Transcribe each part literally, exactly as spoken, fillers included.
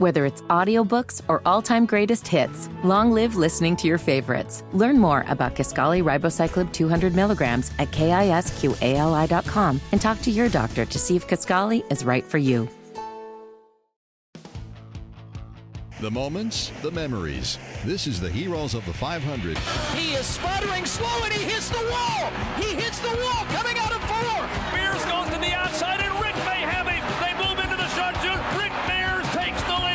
Whether it's audiobooks or all-time greatest hits, long live listening to your favorites. Learn more about Kisqali Ribociclib two hundred milligrams at kisqali dot com and talk to your doctor to see if Kisqali is right for you. The moments, the memories. This is the Heroes of the five hundred. He is sputtering slow and he hits the wall. He hits the wall coming out of four. Mears goes to the outside and Rick may have it. They move into the short shoot. Rick Mears takes the lead.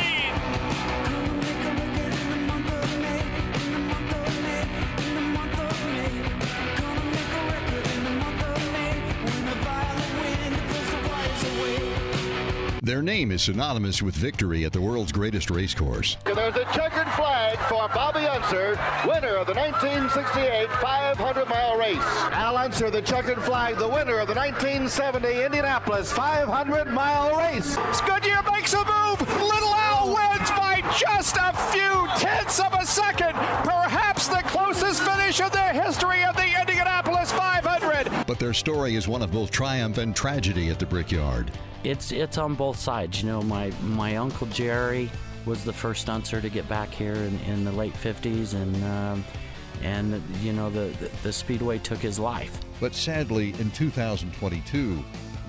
Their name is synonymous with victory at the world's greatest race course. There's a checkered flag for Bobby Unser, winner of the nineteen sixty-eight five hundred mile race. Al Unser, the checkered flag, the winner of the nineteen seventy Indianapolis five hundred mile race. Goodyear makes a move. Little Al wins by just a few tenths of a second. Perhaps the closest finish in the history of the Indianapolis five hundred. But their story is one of both triumph and tragedy at the Brickyard. It's it's on both sides. You know, my, my Uncle Jerry was the first Unser to get back here in, in the late fifties, and um, and you know the, the the Speedway took his life. But sadly, in two thousand twenty-two,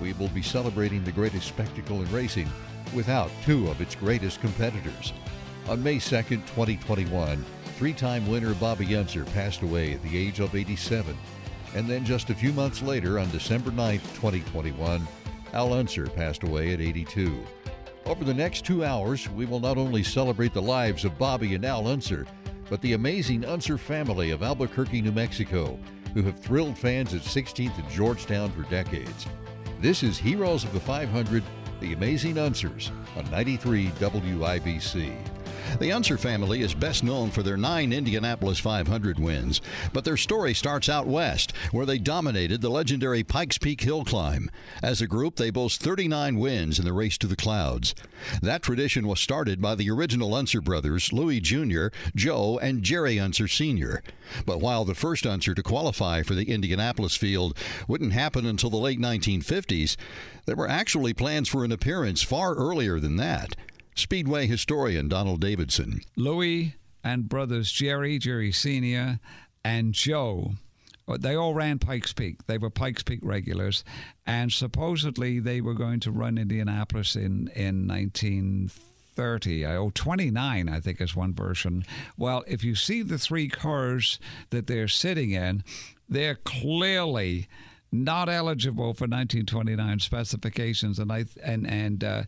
we will be celebrating the greatest spectacle in racing without two of its greatest competitors. On May second, twenty twenty-one, three-time winner Bobby Unser passed away at the age of eighty-seven, and then just a few months later, on December ninth, twenty twenty-one, Al Unser passed away at eighty-two. Over the next two hours, we will not only celebrate the lives of Bobby and Al Unser, but the amazing Unser family of Albuquerque, New Mexico, who have thrilled fans at sixteenth and Georgetown for decades. This is Heroes of the five hundred, The Amazing Unsers, on ninety-three W I B C. The Unser family is best known for their nine Indianapolis five hundred wins, but their story starts out west, where they dominated the legendary Pikes Peak hill climb. As a group, they boast thirty-nine wins in the race to the clouds. That tradition was started by the original Unser brothers, Louis Junior, Joe, and Jerry Unser Senior But while the first Unser to qualify for the Indianapolis field wouldn't happen until the late nineteen fifties, there were actually plans for an appearance far earlier than that. Speedway historian Donald Davidson. Louis and brothers Jerry, Jerry Senior, and Joe, they all ran Pikes Peak. They were Pikes Peak regulars, and supposedly they were going to run Indianapolis in, in nineteen thirty. Oh, twenty-nine, I think, is one version. Well, if you see the three cars that they're sitting in, they're clearly not eligible for nineteen twenty-nine specifications, and I and and. Uh,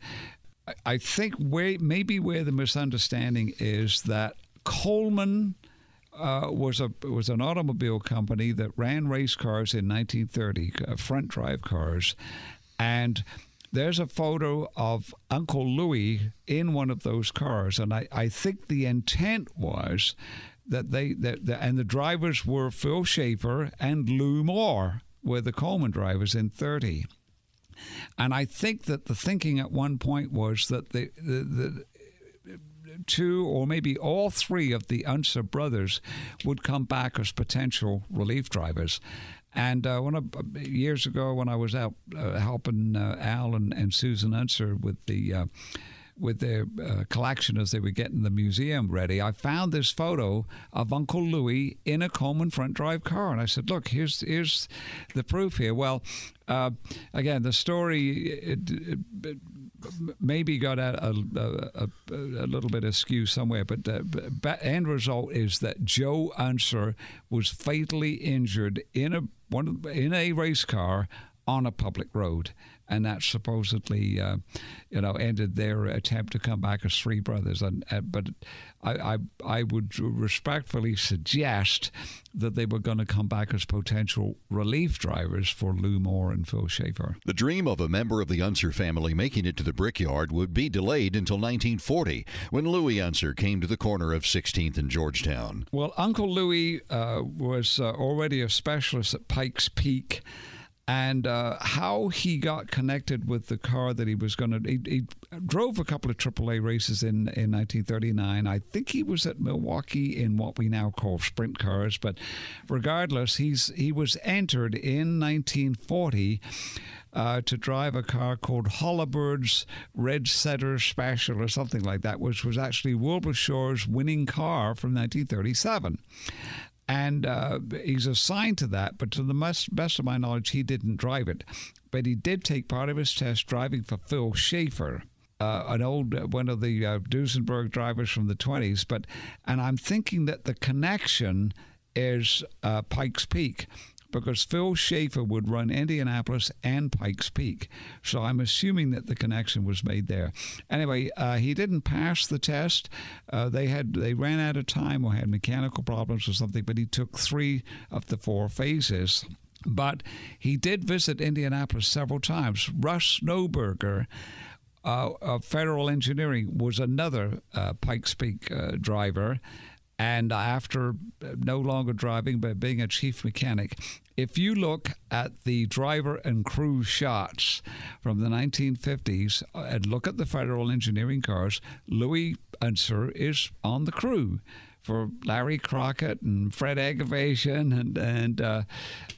I think where, maybe where the misunderstanding is that Coleman uh, was a was an automobile company that ran race cars in nineteen thirty, uh, front drive cars, and there's a photo of Uncle Louis in one of those cars, and I, I think the intent was that they that, that and the drivers were Phil Schaefer and Lou Moore were the Coleman drivers in thirty. And I think that the thinking at one point was that the, the, the two or maybe all three of the Unser brothers would come back as potential relief drivers. And uh, when I, years ago when I was out uh, helping uh, Al and, and Susan Unser with the uh, with their uh, collection as they were getting the museum ready, I found this photo of Uncle Louis in a Coleman front drive car. And I said, look, here's here's the proof here. Well, uh, again, the story it, it, it maybe got out a, a, a, a little bit askew somewhere, but the end result is that Joe Unser was fatally injured in a, one, in a race car on a public road. And that supposedly, uh, you know, ended their attempt to come back as three brothers. And, and but I, I, I would respectfully suggest that they were going to come back as potential relief drivers for Lou Moore and Phil Schaefer. The dream of a member of the Unser family making it to the Brickyard would be delayed until nineteen forty, when Louis Unser came to the corner of sixteenth and Georgetown. Well, Uncle Louis uh, was uh, already a specialist at Pikes Peak. and uh, how he got connected with the car that he was going to... He, he drove a couple of triple A races in, in nineteen thirty-nine. I think he was at Milwaukee in what we now call sprint cars, but regardless, he's he was entered in nineteen forty uh, to drive a car called Holabird's Red Setter Special or something like that, which was actually Wilbushore's winning car from nineteen thirty-seven. And uh, he's assigned to that, but to the best, best of my knowledge, he didn't drive it. But he did take part of his test driving for Phil Schaefer, uh, an old uh, one of the uh, Duesenberg drivers from the twenties. But and I'm thinking that the connection is uh, Pikes Peak, because Phil Schaefer would run Indianapolis and Pikes Peak. So I'm assuming that the connection was made there. Anyway, uh, he didn't pass the test. Uh, they had they ran out of time or had mechanical problems or something, but he took three of the four phases. But he did visit Indianapolis several times. Russ Noberger uh, of Federal Engineering was another uh, Pikes Peak uh, driver. And after no longer driving, but being a chief mechanic, if you look at the driver and crew shots from the nineteen fifties and look at the Federal Engineering cars, Louis Unser is on the crew for Larry Crockett and Fred Agabashian, and and uh,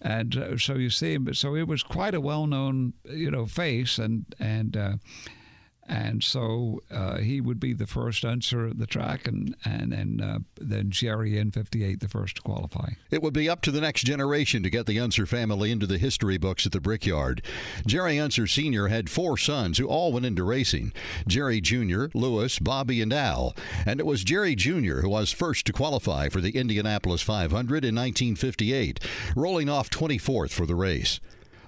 and uh, so you see him. So it was quite a well-known, you know, face, and and. Uh, And so uh, he would be the first answer at the track, and and, and uh, then Jerry in fifty-eight, the first to qualify. It would be up to the next generation to get the Unser family into the history books at the Brickyard. Jerry Unser Senior had four sons who all went into racing: Jerry Junior, Lewis, Bobby, and Al. And it was Jerry Junior who was first to qualify for the Indianapolis five hundred in nineteen fifty-eight, rolling off twenty-fourth for the race.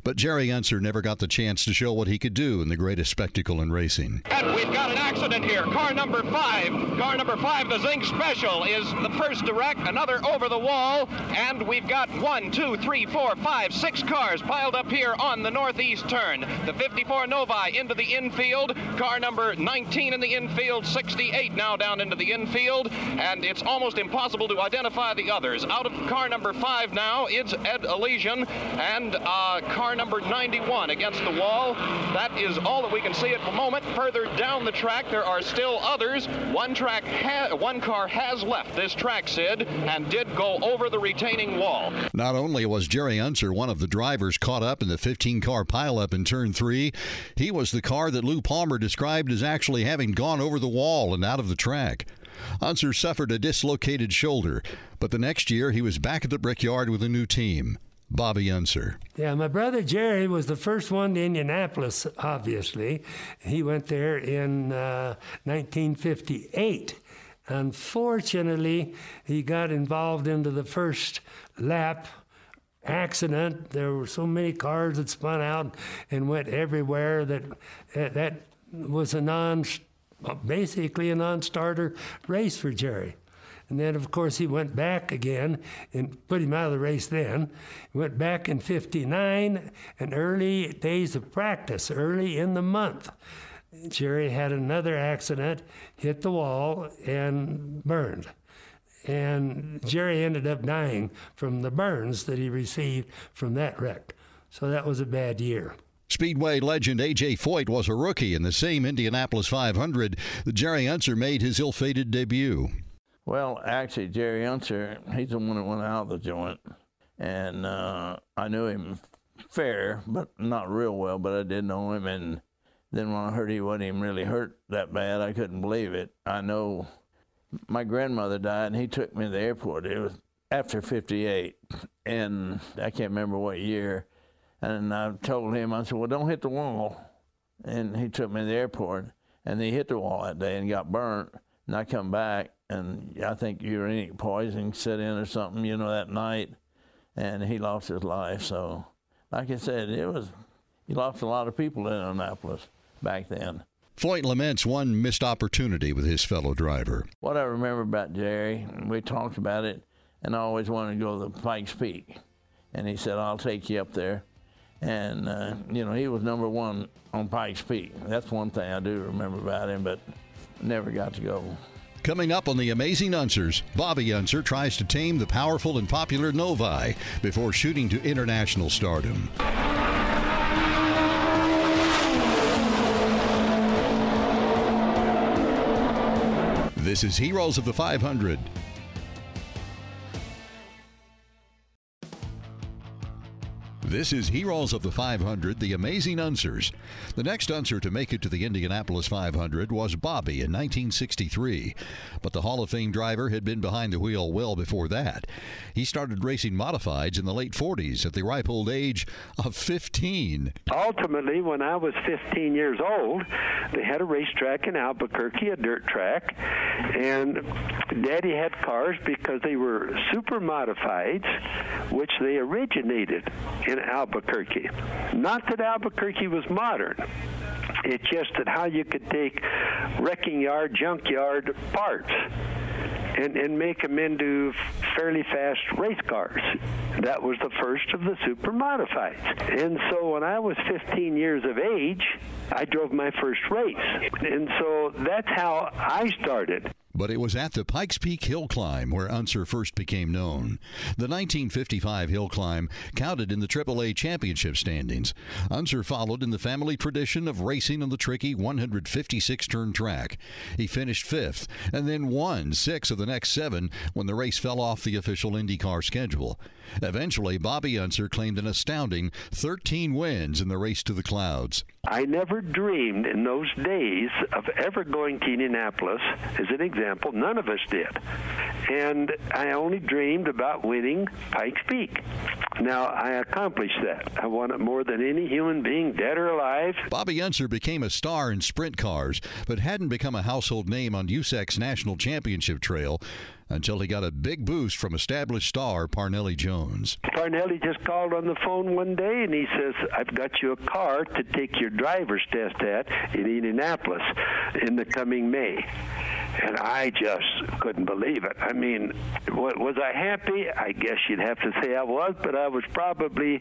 But Jerry Unser never got the chance to show what he could do in the greatest spectacle in racing. And we've got an accident here. Car number five, car number five, the Zinc Special, is the first to wreck, another over the wall, and we've got one, two, three, four, five, six cars piled up here on the northeast turn. The fifty-four Novi into the infield, car number nineteen in the infield, sixty-eight now down into the infield, and it's almost impossible to identify the others. Out of car number five now, it's Ed Elysian, and uh, car number ninety-one against the wall. That is all that we can see at the moment. Further down the track, there are still others. One track, ha- one car has left this track, Sid, and did go over the retaining wall. Not only was Jerry Unser one of the drivers caught up in the fifteen-car pileup in Turn three, he was the car that Lou Palmer described as actually having gone over the wall and out of the track. Unser suffered a dislocated shoulder, but the next year he was back at the Brickyard with a new team. Bobby Unser. Yeah, my brother Jerry was the first one to Indianapolis, obviously. He went there in uh, nineteen fifty-eight. Unfortunately, he got involved into the first lap accident. There were so many cars that spun out and went everywhere that uh, that was a non, basically a non-starter race for Jerry. And then, of course, he went back again and put him out of the race then. He went back in fifty-nine, and early days of practice, early in the month, Jerry had another accident, hit the wall, and burned. And Jerry ended up dying from the burns that he received from that wreck. So that was a bad year. Speedway legend A J Foyt was a rookie in the same Indianapolis five hundred that Jerry Unser made his ill-fated debut. Well, actually, Jerry Unser, he's the one that went out of the joint. And uh, I knew him fair, but not real well, but I did know him. And then when I heard he wasn't even really hurt that bad, I couldn't believe it. I know my grandmother died, and he took me to the airport. It was after fifty-eight, and I can't remember what year. And I told him, I said, well, don't hit the wall. And he took me to the airport, and he hit the wall that day and got burnt. And I come back, and I think uranic poisoning set in or something, you know, that night, and he lost his life. So, like I said, it was, he lost a lot of people in Indianapolis back then. Floyd laments one missed opportunity with his fellow driver. What I remember about Jerry, we talked about it, and I always wanted to go to the Pikes Peak. And he said, I'll take you up there. And, uh, you know, he was number one on Pikes Peak. That's one thing I do remember about him, but never got to go. Coming up on The Amazing Unsers, Bobby Unser tries to tame the powerful and popular Novi before shooting to international stardom. This is Heroes of the five hundred. This is Heroes of the five hundred, The Amazing Unsers. The next Unser to make it to the Indianapolis five hundred was Bobby in nineteen sixty-three, but the Hall of Fame driver had been behind the wheel well before that. He started racing modifieds in the late forties at the ripe old age of fifteen. Ultimately, when I was fifteen years old, they had a racetrack in Albuquerque, a dirt track, and Daddy had cars because they were super modifieds, which they originated in Albuquerque. Not that Albuquerque was modern. It's just that how you could take wrecking yard, junkyard parts and, and make them into fairly fast race cars. That was the first of the super modifieds. And so when I was fifteen years of age, I drove my first race. And so that's how I started. But it was at the Pikes Peak hill climb where Unser first became known. The nineteen fifty-five hill climb counted in the triple A Championship standings. Unser followed in the family tradition of racing on the tricky one hundred fifty-six turn track. He finished fifth and then won six of the next seven when the race fell off the official IndyCar schedule. Eventually, Bobby Unser claimed an astounding thirteen wins in the race to the clouds. I never dreamed in those days of ever going to Indianapolis as an example. None of us did. And I only dreamed about winning Pikes Peak. Now, I accomplished that. I won it more than any human being, dead or alive. Bobby Unser became a star in sprint cars, but hadn't become a household name on U S A C's National Championship trail until he got a big boost from established star Parnelli Jones. Parnelli just called on the phone one day and he says, I've got you a car to take your driver's test at in Indianapolis in the coming May. And I just couldn't believe it. I mean, was I happy? I guess you'd have to say I was, but I was probably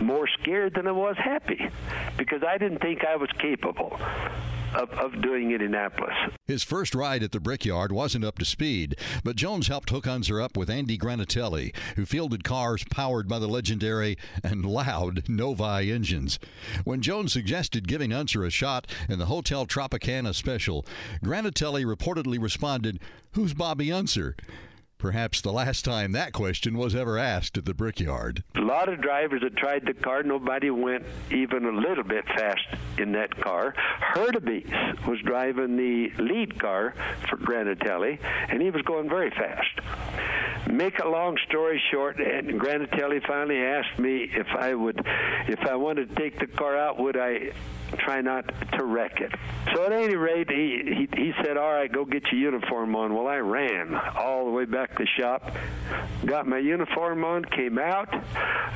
more scared than I was happy because I didn't think I was capable of, of doing Indianapolis. His first ride at the Brickyard wasn't up to speed, but Jones helped hook Unser up with Andy Granatelli, who fielded cars powered by the legendary and loud Novi engines. When Jones suggested giving Unser a shot in the Hotel Tropicana Special, Granatelli reportedly responded, "Who's Bobby Unser?" Perhaps the last time that question was ever asked at the Brickyard. A lot of drivers had tried the car. Nobody went even a little bit fast in that car. Holabird's was driving the lead car for Granatelli, and he was going very fast. Make a long story short, and Granatelli finally asked me if I would, if I wanted to take the car out, would I try not to wreck it. So at any rate, he, he, he said, all right, go get your uniform on. Well, I ran all the way back to the shop, got my uniform on, came out,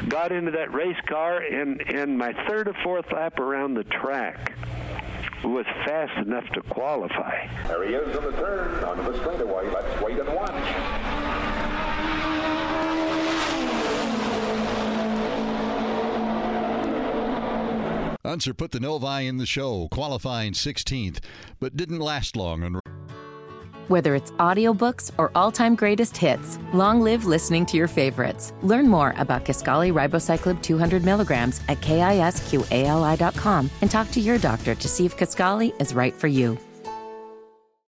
got into that race car, and, and my third or fourth lap around the track was fast enough to qualify. There he is on the turn, on the straightaway. Let's wait and watch. Unser put the Novi in the show, qualifying sixteenth, but didn't last long on. Whether it's audiobooks or all-time greatest hits, long live listening to your favorites. Learn more about Kisqali Ribociclib two hundred milligrams at kisqali dot com and talk to your doctor to see if Kisqali is right for you.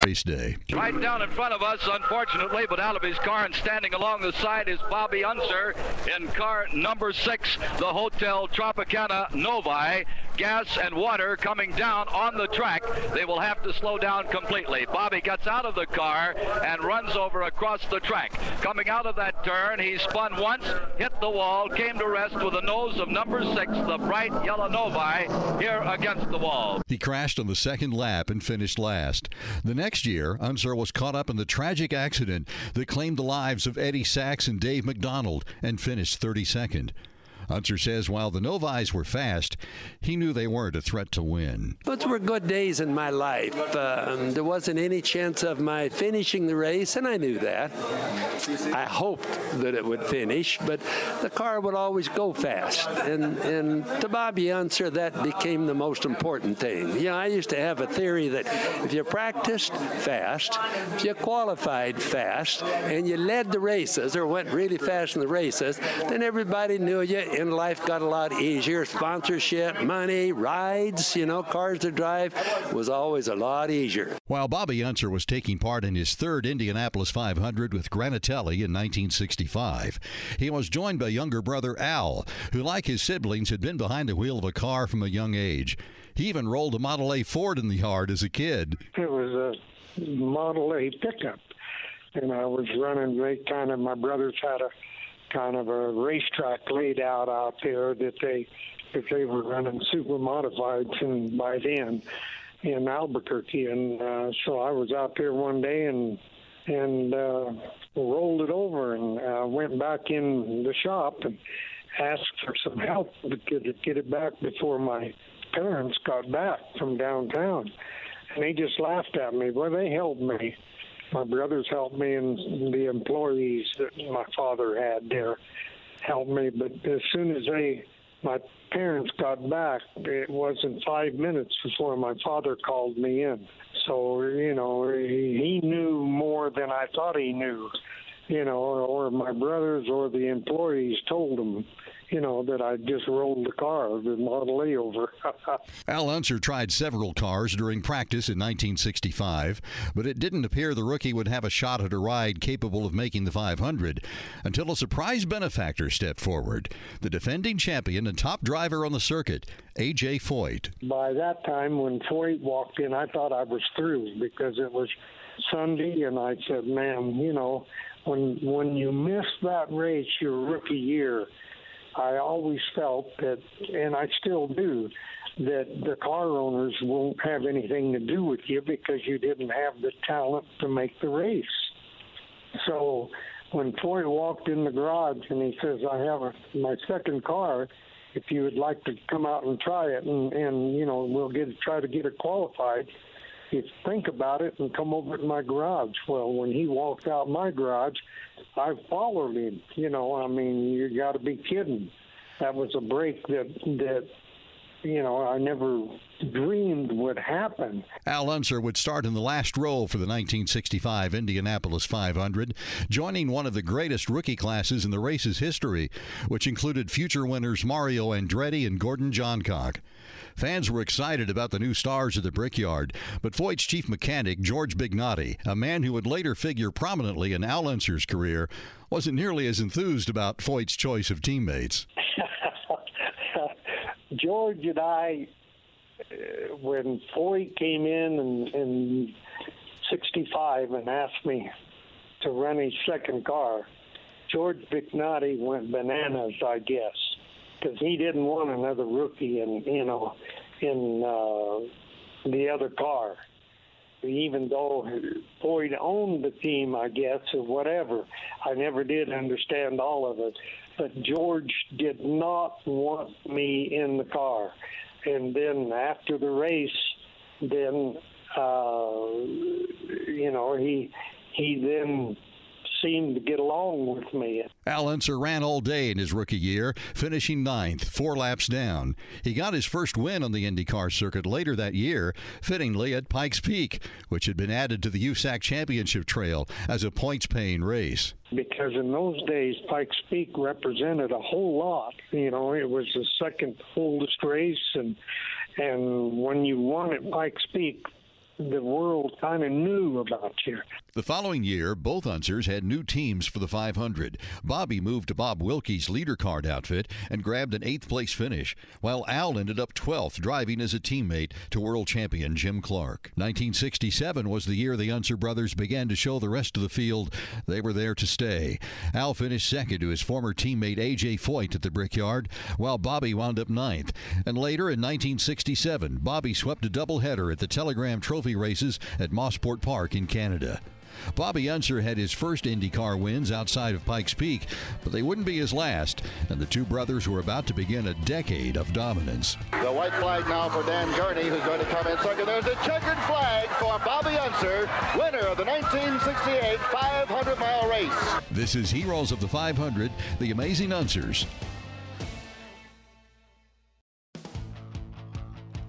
Race day. Right down in front of us, unfortunately, but out of his car and standing along the side is Bobby Unser in car number six, the Hotel Tropicana Novi. Gas and water coming down on the track. They will have to slow down completely. Bobby gets out of the car and runs over across the track. Coming out of that turn, he spun once, hit the wall, came to rest with the nose of number six, the bright yellow Novi, here against the wall. He crashed on the second lap and finished last. The next Next year, Unser was caught up in the tragic accident that claimed the lives of Eddie Sachs and Dave McDonald and finished thirty-second. Unser says while the Novis were fast, he knew they weren't a threat to win. Those were good days in my life. Um, there wasn't any chance of my finishing the race, and I knew that. I hoped that it would finish, but the car would always go fast. And, and to Bobby Unser, that became the most important thing. You know, I used to have a theory that if you practiced fast, if you qualified fast, and you led the races or went really fast in the races, then everybody knew you and life got a lot easier. Sponsorship, money, rides, you know, cars to drive was always a lot easier. While Bobby Unser was taking part in his third Indianapolis five hundred with Granatelli in nineteen sixty-five, he was joined by younger brother Al, who, like his siblings, had been behind the wheel of a car from a young age. He even rolled a Model A Ford in the yard as a kid. It was a Model A pickup, and I was running right kind of, my brothers had a kind of a racetrack laid out out there that they that they were running super modifieds and by then in Albuquerque, and uh, so I was out there one day and and uh, rolled it over and uh, went back in the shop and asked for some help to get it back before my parents got back from downtown, and they just laughed at me. Well, they helped me. My brothers helped me, and the employees that my father had there helped me. But as soon as they, my parents got back, it wasn't five minutes before my father called me in. So, you know, he knew more than I thought he knew, you know, or my brothers or the employees told him, you know, that I just rolled the car, the Model A, over. Al Unser tried several cars during practice in nineteen sixty-five, but it didn't appear the rookie would have a shot at a ride capable of making the five hundred until a surprise benefactor stepped forward, the defending champion and top driver on the circuit, A J Foyt. By that time, when Foyt walked in, I thought I was through because it was Sunday, and I said, man, you know, when when you miss that race your rookie year, I always felt that, and I still do, that the car owners won't have anything to do with you because you didn't have the talent to make the race. So when Foyt walked in the garage and he says, I have a, my second car, if you would like to come out and try it, and, and you know, we'll get try to get it qualified, you think about it and come over to my garage. Well, when he walked out my garage, I followed him. You know, I mean, you got to be kidding. That was a break that, that, you know, I never dreamed would happen. Al Unser would start in the last row for the nineteen sixty-five Indianapolis five hundred, joining one of the greatest rookie classes in the race's history, which included future winners Mario Andretti and Gordon Johncock. Fans were excited about the new stars of the Brickyard, but Foyt's chief mechanic, George Bignotti, a man who would later figure prominently in Al Unser's career, wasn't nearly as enthused about Foyt's choice of teammates. George and I, when Foyt came in in sixty-five and asked me to run his second car, George Bignotti went bananas, I guess, because he didn't want another rookie in, you know, in uh, the other car, even though Foyt owned the team, I guess, or whatever. I never did understand all of it. But George did not want me in the car. And then after the race, then, uh, you know, he he then seemed to get along with me. Al Unser ran all day in his rookie year, finishing ninth, four laps down. He got his first win on the IndyCar circuit later that year, fittingly at Pikes Peak, which had been added to the U S A C Championship trail as a points-paying race. Because in those days, Pikes Peak represented a whole lot. You know, it was the second oldest race, and and when you won at Pikes Peak, the world kind of knew about you. The following year, both Unsers had new teams for the five hundred. Bobby moved to Bob Wilkie's leader card outfit and grabbed an eighth-place finish, while Al ended up twelfth, driving as a teammate to world champion Jim Clark. nineteen sixty-seven was the year the Unser brothers began to show the rest of the field they were there to stay. Al finished second to his former teammate A J Foyt at the Brickyard, while Bobby wound up ninth. And later in nineteen sixty-seven, Bobby swept a doubleheader at the Telegram Trophy races at Mossport Park in Canada. Bobby Unser had his first IndyCar wins outside of Pikes Peak, but they wouldn't be his last, and the two brothers were about to begin a decade of dominance. The white flag now for Dan Gurney, who's going to come in second. There's a checkered flag for Bobby Unser, winner of the nineteen sixty-eight five hundred mile race. This is Heroes of the five hundred, the Amazing Unsers.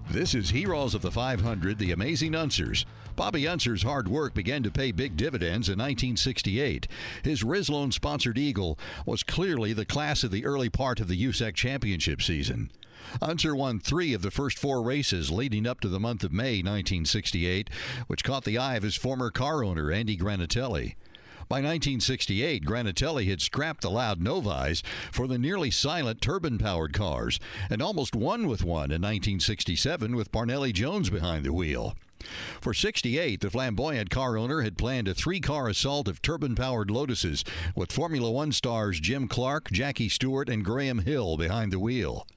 This is Heroes of the five hundred, the Amazing Unsers, Bobby Unser's hard work began to pay big dividends in nineteen sixty-eight. His Rislone-sponsored Eagle was clearly the class of the early part of the U S A C championship season. Unser won three of the first four races leading up to the month of May nineteen sixty-eight, which caught the eye of his former car owner, Andy Granatelli. By nineteen sixty-eight, Granatelli had scrapped the loud Novis for the nearly silent turbine-powered cars and almost won with one in nineteen sixty-seven with Parnelli Jones behind the wheel. For sixty-eight, the flamboyant car owner had planned a three-car assault of turbine-powered Lotuses with Formula One stars Jim Clark, Jackie Stewart, and Graham Hill behind the wheel.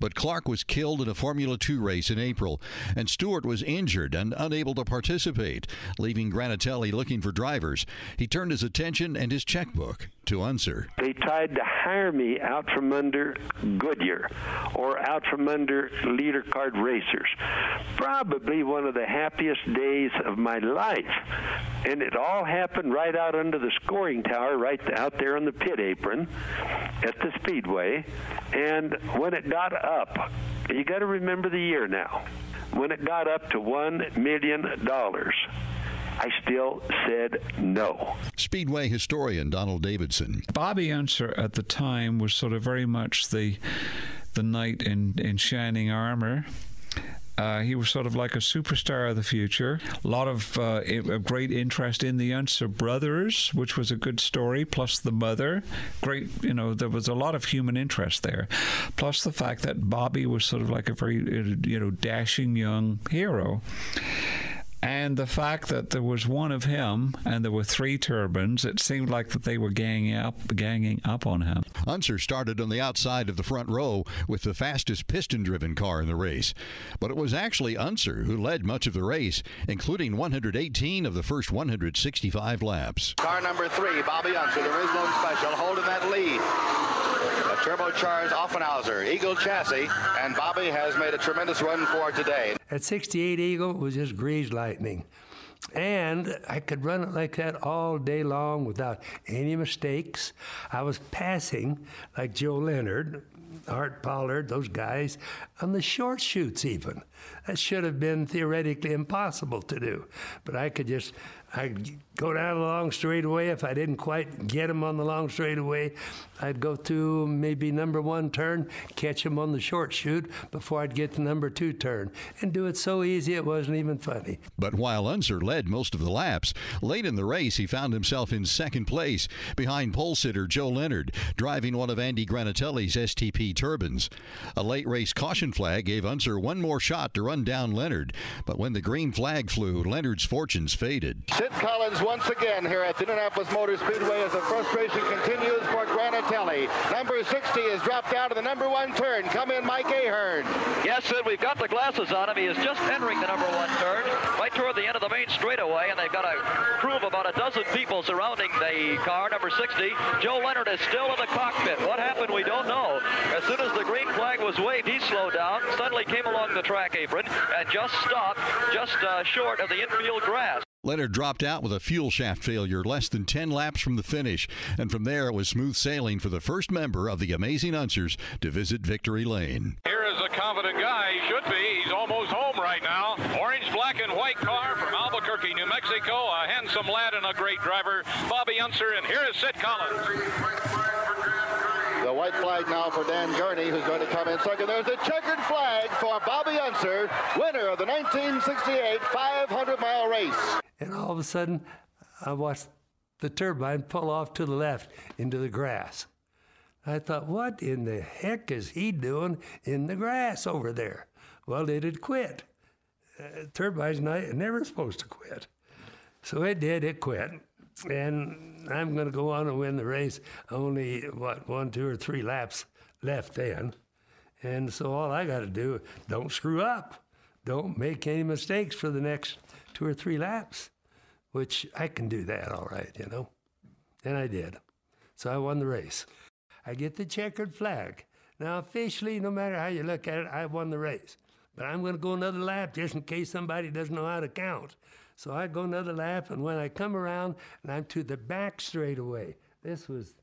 But Clark was killed in a Formula Two race in April, and Stewart was injured and unable to participate, leaving Granatelli looking for drivers. He turned his attention and his checkbook to Unser. They tried to hire me out from under Goodyear or out from under leader card racers. Probably one of the happiest days of my life. And it all happened right out under the scoring tower, right out there on the pit apron at the speedway. And when it got up, you got to remember the year now, when it got up to one million dollars, I still said no. Speedway historian Donald Davidson. Bobby Unser at the time was sort of very much the the knight in, in shining armor. Uh, he was sort of like a superstar of the future. A lot of uh, a great interest in the Unser brothers, which was a good story, plus the mother. Great, you know, there was a lot of human interest there. Plus the fact that Bobby was sort of like a very, you know, dashing young hero. And the fact that there was one of him and there were three turbines, it seemed like that they were ganging up, ganging up on him. Unser started on the outside of the front row with the fastest piston-driven car in the race. But it was actually Unser who led much of the race, including one hundred eighteen of the first one hundred sixty-five laps. Car number three, Bobby Unser, the Rislone Special, holding that lead. A turbocharged Offenhauser, Eagle chassis, and Bobby has made a tremendous run for today. At sixty-eight, Eagle was just grease lightning. And I could run it like that all day long without any mistakes. I was passing like Joe Leonard, Art Pollard, those guys, on the short shoots even. That should have been theoretically impossible to do. But I could just, I'd go down the long straightaway. If I didn't quite get him on the long straightaway, I'd go through maybe number one turn, catch him on the short shoot before I'd get to number two turn, and do it so easy it wasn't even funny. But while Unser led most of the laps, late in the race he found himself in second place behind pole sitter Joe Leonard, driving one of Andy Granatelli's S T P turbines. A late race caution flag gave Unser one more shot to run down Leonard, but when the green flag flew, Leonard's fortunes faded. Sid Collins once again here at the Indianapolis Motor Speedway as the frustration continues for Granatelli. Number sixty is dropped out of the number one turn. Come in, Mike Ahern. Yes, Sid, we've got the glasses on him. He is just entering the number one turn, right toward the end of the main straightaway, and they've got a crew of about a dozen people surrounding the car, number sixty. Joe Leonard is still in the cockpit. What happened, we don't know. As soon as the green flag was waved, he slowed down, suddenly came along the track apron, and just stopped just uh, short of the infield grass. Leonard dropped out with a fuel shaft failure less than ten laps from the finish, and from there it was smooth sailing for the first member of the Amazing Unsers to visit Victory Lane. Here is a confident guy. He should be. He's almost home right now. Orange, black, and white car from Albuquerque, New Mexico. A handsome lad and a great driver, Bobby Unser, and here is Sid Collins. The white flag now for Dan Gurney, who's going to come in second. There's the checkered flag for Bobby Unser, winner of the nineteen sixty-eight five hundred mile race. And all of a sudden, I watched the turbine pull off to the left into the grass. I thought, what in the heck is he doing in the grass over there? Well, it had quit. Uh, turbine's not, never supposed to quit. So it did, it quit. And I'm going to go on and win the race. Only, what, one, two, or three laps left then. And so all I got to do is don't screw up. Don't make any mistakes for the next two or three laps, which I can do that all right, you know. And I did. So I won the race. I get the checkered flag. Now, officially, no matter how you look at it, I won the race. But I'm going to go another lap just in case somebody doesn't know how to count. So I go another lap, and when I come around, and I'm to the back straightaway. This was,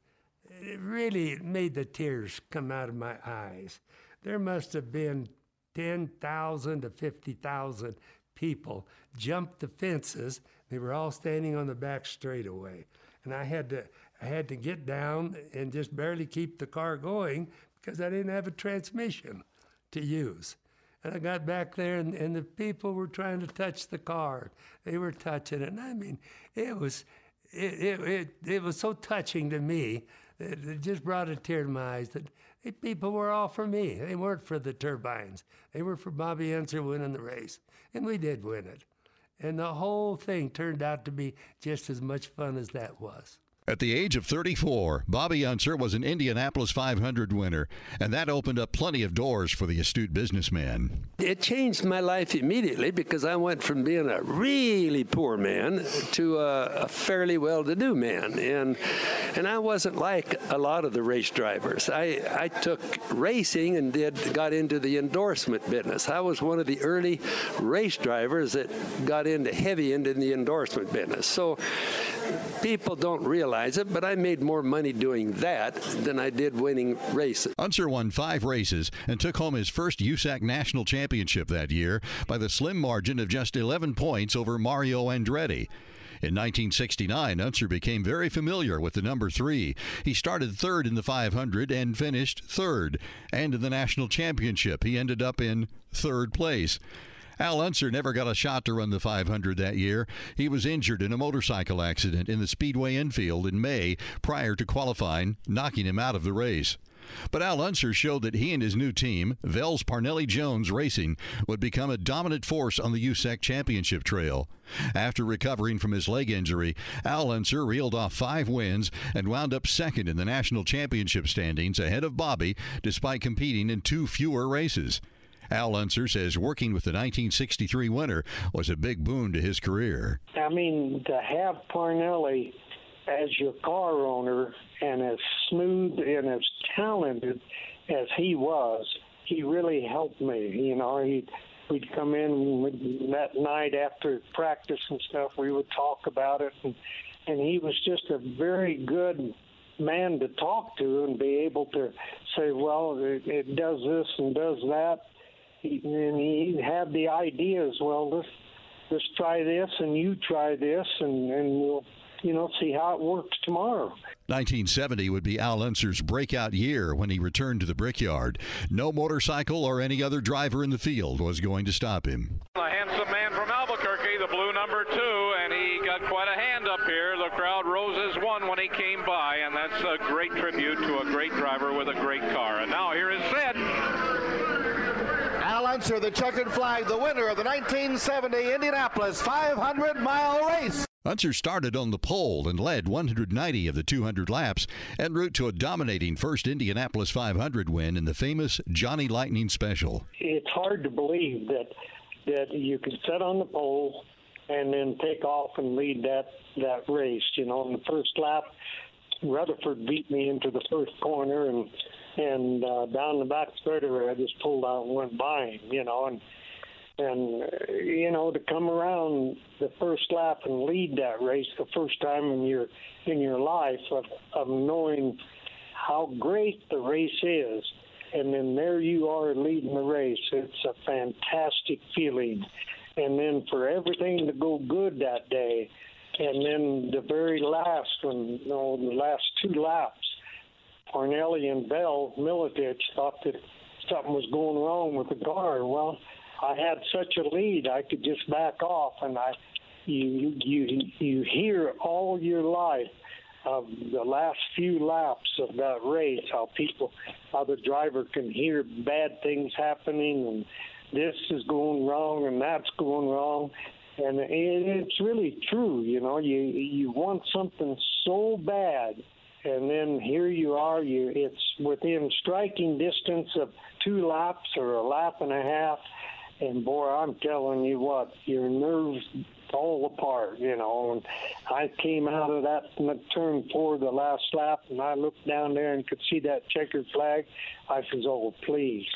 it really made the tears come out of my eyes. There must have been ten thousand to fifty thousand people jumped the fences. They were all standing on the back straightaway. And I had to, I had to get down and just barely keep the car going because I didn't have a transmission to use. And I got back there, and, and the people were trying to touch the car. They were touching it. And I mean, it was, it, it, it, it was so touching to me. It, it just brought a tear to my eyes that the people were all for me. They weren't for the turbines. They were for Bobby Unser winning the race. And we did win it. And the whole thing turned out to be just as much fun as that was. At the age of thirty-four, Bobby Unser was an Indianapolis five hundred winner, and that opened up plenty of doors for the astute businessman. It changed my life immediately because I went from being a really poor man to a, a fairly well-to-do man. And and I wasn't like a lot of the race drivers. I, I took racing and did got into the endorsement business. I was one of the early race drivers that got into heavy into the endorsement business. So people don't realize it, but I made more money doing that than I did winning races. Unser won five races and took home his first U S A C National Championship that year by the slim margin of just eleven points over Mario Andretti. In nineteen sixty-nine, Unser became very familiar with the number three. He started third in the five hundred and finished third. And in the National Championship, he ended up in third place. Al Unser never got a shot to run the five hundred that year. He was injured in a motorcycle accident in the Speedway infield in May prior to qualifying, knocking him out of the race. But Al Unser showed that he and his new team, Vels Parnelli Jones Racing, would become a dominant force on the U S A C Championship trail. After recovering from his leg injury, Al Unser reeled off five wins and wound up second in the National Championship standings ahead of Bobby, despite competing in two fewer races. Al Unser says working with the nineteen sixty-three winner was a big boon to his career. I mean, to have Parnelli as your car owner, and as smooth and as talented as he was, he really helped me. You know, he'd, we'd come in that night after practice and stuff. We would talk about it, and, and he was just a very good man to talk to and be able to say, well, it, it does this and does that. And he had the ideas, well, let's, let's try this, and you try this, and, and we'll, you know, see how it works tomorrow. nineteen seventy would be Al Unser's breakout year when he returned to the Brickyard. No motorcycle or any other driver in the field was going to stop him. A handsome man from Albuquerque, the blue number two, and he got quite a hand up here. The crowd rose as one when he came by, and that's a great tribute to a great driver with a great car. And now here is Sid. Al Unser, the checkered flag, the winner of the nineteen seventy Indianapolis five hundred mile race. Unser started on the pole and led one hundred ninety of the two hundred laps en route to a dominating first Indianapolis five hundred win in the famous Johnny Lightning Special. It's hard to believe that that you can sit on the pole and then take off and lead that, that race. You know, on the first lap, Rutherford beat me into the first corner, and and uh, down the back straightaway, I just pulled out and went by him, you know, and, and you know, to come around the first lap and lead that race the first time in your in your life of, of knowing how great the race is, and then there you are leading the race. It's a fantastic feeling. And then for everything to go good that day, and then the very last one, you know, the last two laps, Parnelli and Bell Militich thought that something was going wrong with the car. Well, I had such a lead, I could just back off, and I, you, you, you hear all your life of the last few laps of that race, how people, how the driver can hear bad things happening, and this is going wrong, and that's going wrong, and it, it's really true. You know, you you want something so bad. And then here you are, you, it's within striking distance of two laps or a lap and a half. And, boy, I'm telling you what, your nerves fall apart, you know. And I came out of that turn four the last lap, and I looked down there and could see that checkered flag. I says, oh, please,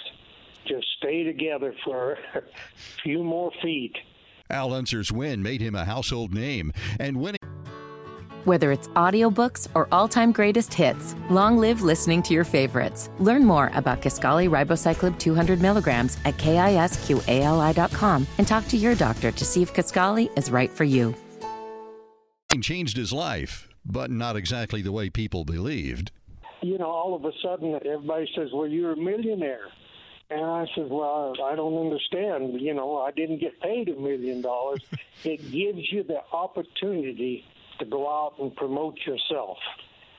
just stay together for a few more feet. Al Unser's win made him a household name, and winning... Whether it's audiobooks or all-time greatest hits, long live listening to your favorites. Learn more about Kisqali Ribociclib two hundred milligrams at kisqali dot com and talk to your doctor to see if Kisqali is right for you. Changed his life, but not exactly the way people believed. You know, all of a sudden, everybody says, well, you're a millionaire. And I said, well, I don't understand. You know, I didn't get paid a million dollars. It gives you the opportunity to go out and promote yourself.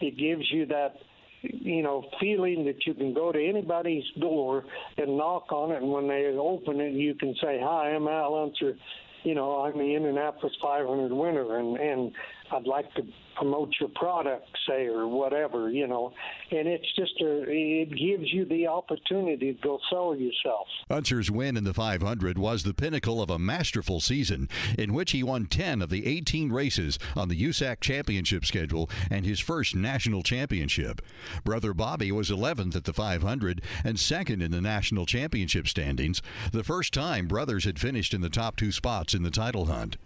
It gives you that, you know, feeling that you can go to anybody's door and knock on it. And when they open it, you can say, hi, I'm Al Unser. You know, I'm the Indianapolis five hundred winner, and, and I'd like to promote your product, say, or whatever, you know. And it's just, a, it gives you the opportunity to go sell yourself. Unser's win in the five hundred was the pinnacle of a masterful season in which he won ten of the eighteen races on the U S A C championship schedule and his first national championship. Brother Bobby was eleventh at the five hundred and second in the national championship standings, the first time brothers had finished in the top two spots in the title hunt.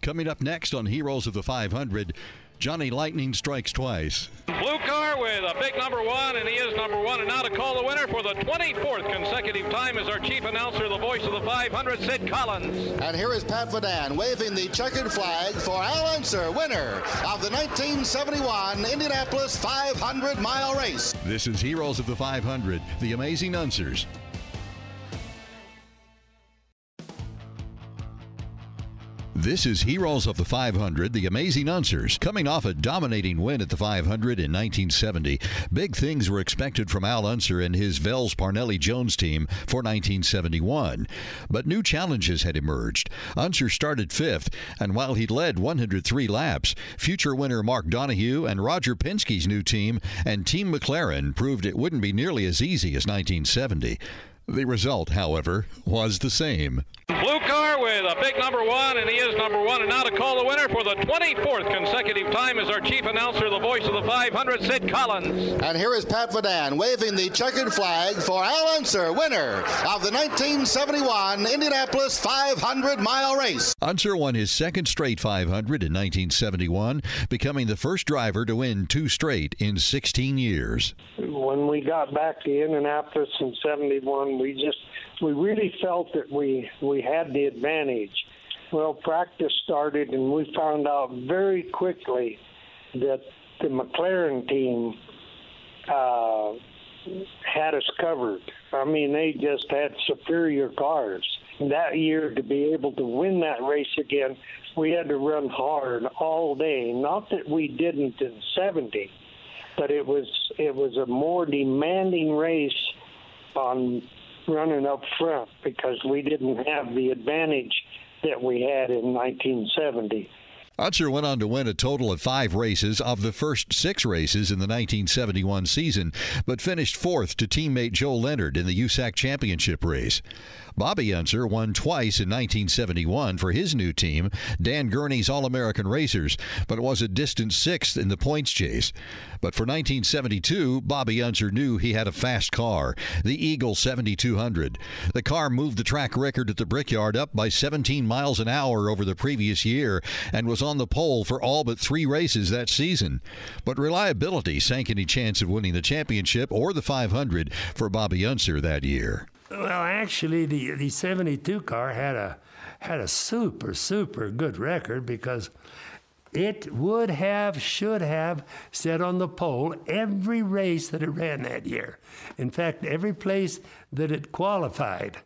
Coming up next on Heroes of the five hundred, Johnny Lightning strikes twice. Blue car with a big number one, and he is number one. And now to call the winner for the twenty-fourth consecutive time is our chief announcer, the voice of the five hundred, Sid Collins. And here is Pat Verdun waving the checkered flag for Al Unser, winner of the nineteen seventy-one Indianapolis five hundred mile race. This is Heroes of the five hundred, the amazing Unsers. This is Heroes of the five hundred, the amazing Unsers. Coming off a dominating win at the five hundred in nineteen seventy, big things were expected from Al Unser and his Vels Parnelli Jones team for nineteen seventy-one. But new challenges had emerged. Unser started fifth, and while he led one hundred three laps, future winner Mark Donahue and Roger Penske's new team and Team McLaren proved it wouldn't be nearly as easy as nineteen seventy. The result, however, was the same. Blue car with a big number one, and he is number one. And now to call the winner for the twenty-fourth consecutive time is our chief announcer, the voice of the five hundred, Sid Collins. And here is Pat Verdun waving the checkered flag for Al Unser, winner of the nineteen seventy-one Indianapolis five hundred mile race. Unser won his second straight five hundred in nineteen seventy-one, becoming the first driver to win two straight in sixteen years. When we got back to Indianapolis in seventy-one, We just, we really felt that we, we had the advantage. Well, practice started, and we found out very quickly that the McLaren team uh, had us covered. I mean, they just had superior cars. That year, to be able to win that race again, we had to run hard all day. Not that we didn't in seventy, but it was it was a more demanding race on running up front because we didn't have the advantage that we had in nineteen seventy. Unser went on to win a total of five races of the first six races in the nineteen seventy-one season, but finished fourth to teammate Joe Leonard in the U S A C championship race. Bobby Unser won twice in nineteen seventy-one for his new team, Dan Gurney's All-American Racers, but was a distant sixth in the points chase. But for nineteen seventy-two, Bobby Unser knew he had a fast car, the Eagle seventy-two hundred. The car moved the track record at the Brickyard up by seventeen miles an hour over the previous year and was on the pole for all but three races that season. But reliability sank any chance of winning the championship or the five hundred for Bobby Unser that year. Well, actually, the, the seventy-two car had a had a super, super good record because it would have, should have, set on the pole every race that it ran that year. In fact, every place that it qualified,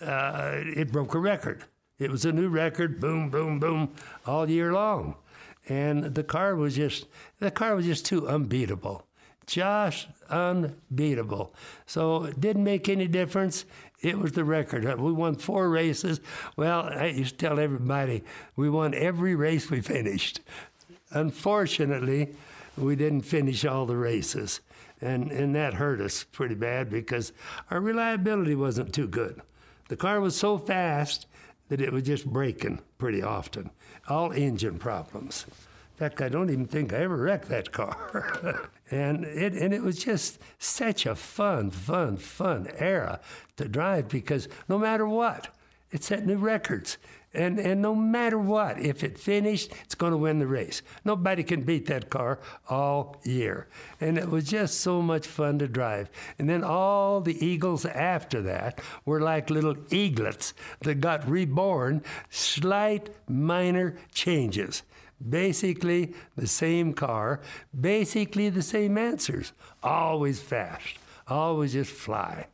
uh, it broke a record. It was a new record, boom, boom, boom, all year long. And the car was just the car was just too unbeatable. Just unbeatable. So it didn't make any difference. It was the record. We won four races. Well, I used to tell everybody we won every race we finished. Unfortunately, we didn't finish all the races. And, and that hurt us pretty bad because our reliability wasn't too good. The car was so fast that it was just breaking pretty often. All engine problems. In fact, I don't even think I ever wrecked that car. and it and it was just such a fun, fun, fun era to drive because no matter what, it set new records. And, and no matter what, if it finished, it's going to win the race. Nobody can beat that car all year. And it was just so much fun to drive. And then all the Eagles after that were like little eaglets that got reborn, slight minor changes. Basically the same car, basically the same answers. Always fast, always just fly.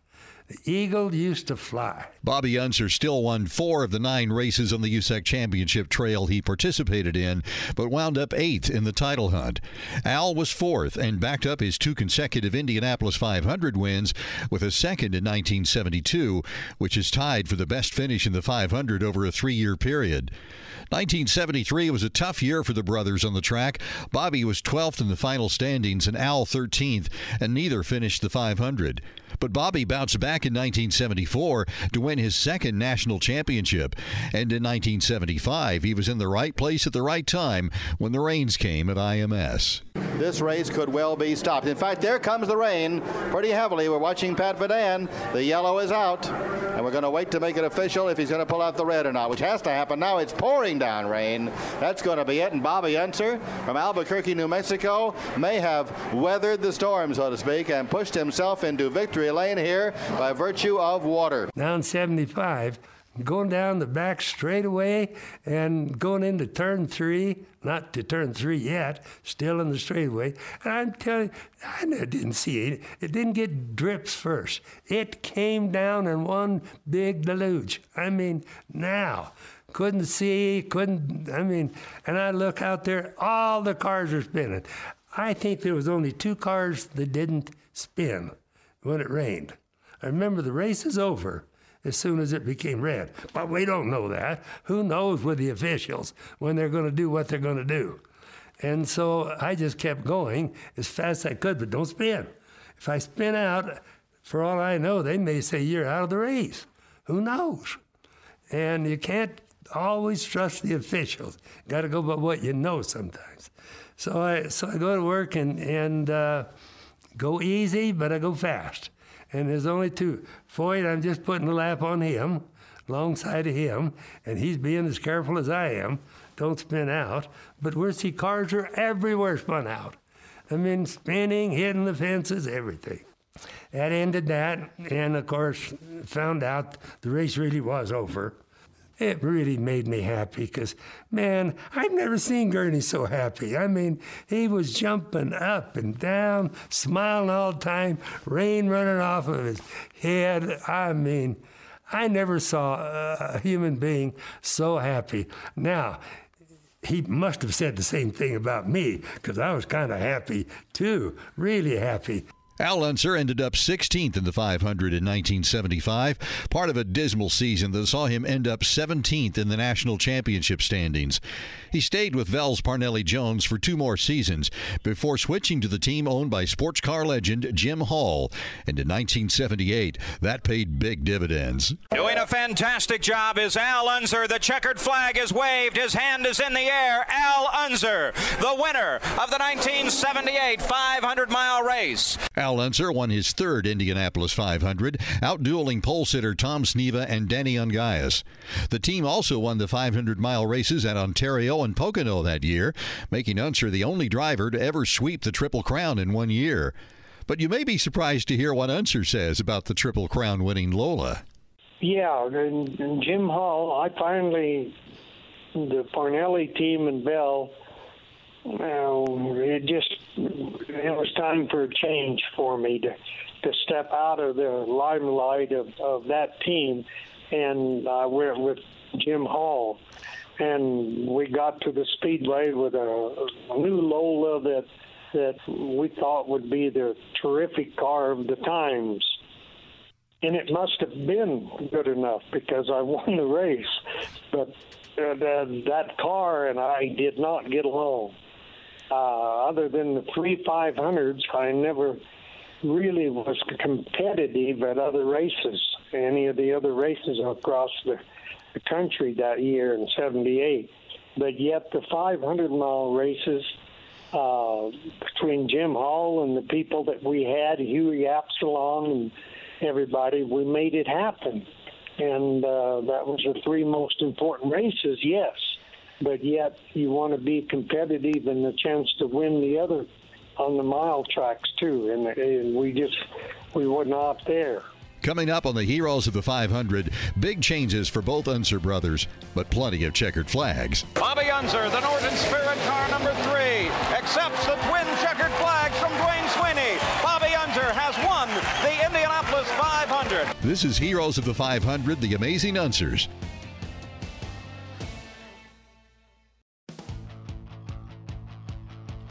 The Eagle used to fly. Bobby Unser still won four of the nine races on the U S A C Championship trail he participated in, but wound up eighth in the title hunt. Al was fourth and backed up his two consecutive Indianapolis five hundred wins with a second in nineteen seventy-two, which is tied for the best finish in the five hundred over a three-year period. nineteen seventy-three was a tough year for the brothers on the track. Bobby was twelfth in the final standings and Al thirteenth, and neither finished the five hundred. But Bobby bounced back in nineteen seventy-four to win his second national championship. And in nineteen seventy-five, he was in the right place at the right time when the rains came at I M S. This race could well be stopped. In fact, there comes the rain pretty heavily. We're watching Pat Vidan. The yellow is out, and we're going to wait to make it official if he's going to pull out the red or not, which has to happen now. It's pouring down rain. That's going to be it. And Bobby Unser from Albuquerque, New Mexico, may have weathered the storm, so to speak, and pushed himself into victory lane here by virtue of water. Now in seventy-five, going down the back straightaway and going into turn three, not to turn three yet, still in the straightaway. And I'm telling you, I didn't see it. It didn't get drips first. It came down in one big deluge. I mean, now. Couldn't see, couldn't, I mean, and I look out there, all the cars are spinning. I think there was only two cars that didn't spin when it rained. I remember the race is over as soon as it became red. But we don't know that. Who knows with the officials when they're going to do what they're going to do. And so I just kept going as fast as I could, but don't spin. If I spin out, for all I know, they may say you're out of the race. Who knows? And you can't always trust the officials. Got to go by what you know sometimes. So I so I go to work and, and uh, go easy, but I go fast. And there's only two. Foyt, I'm just putting a lap on him, alongside of him, and he's being as careful as I am. Don't spin out. But we see cars are everywhere spun out. I mean, spinning, hitting the fences, everything. That ended that, and of course, found out the race really was over. It really made me happy because, man, I've never seen Gurney so happy. I mean, he was jumping up and down, smiling all the time, rain running off of his head. I mean, I never saw a human being so happy. Now, he must have said the same thing about me because I was kind of happy too, really happy. Al Unser ended up sixteenth in the five hundred in nineteen seventy-five, part of a dismal season that saw him end up seventeenth in the national championship standings. He stayed with Vels Parnelli Jones for two more seasons before switching to the team owned by sports car legend Jim Hall. And in nineteen seventy-eight, that paid big dividends. Doing a fantastic job is Al Unser. The checkered flag is waved. His hand is in the air. Al Unser, the winner of the nineteen seventy-eight five hundred mile race. Al Al Unser won his third Indianapolis five hundred, outdueling pole sitter Tom Sneva and Danny Unguias. The team also won the five hundred mile races at Ontario and Pocono that year, making Unser the only driver to ever sweep the Triple Crown in one year. But you may be surprised to hear what Unser says about the Triple Crown winning Lola. Yeah, and, and Jim Hall, I finally, the Parnelli team and Bell, well, it just, it was time for a change for me to, to step out of the limelight of, of that team, and I went with Jim Hall, and we got to the speedway with a new Lola that, that we thought would be the terrific car of the times. And it must have been good enough because I won the race, but uh, the, that car and I did not get along. Uh, other than the three five hundreds, I never really was competitive at other races, any of the other races across the, the country that year in seventy-eight. But yet the five hundred mile races uh, between Jim Hall and the people that we had, Huey Absalon and everybody, we made it happen. and uh, that was the three most important races, yes. But yet you want to be competitive and the chance to win the other on the mile tracks too, and, and we just, we were not there. Coming up on the Heroes of the five hundred, big changes for both Unser brothers, but plenty of checkered flags. Bobby Unser, the Norton Spirit car number three, accepts the twin checkered flags from Dwayne Sweeney. Bobby Unser has won the Indianapolis five hundred. This is Heroes of the five hundred, the Amazing Unsers.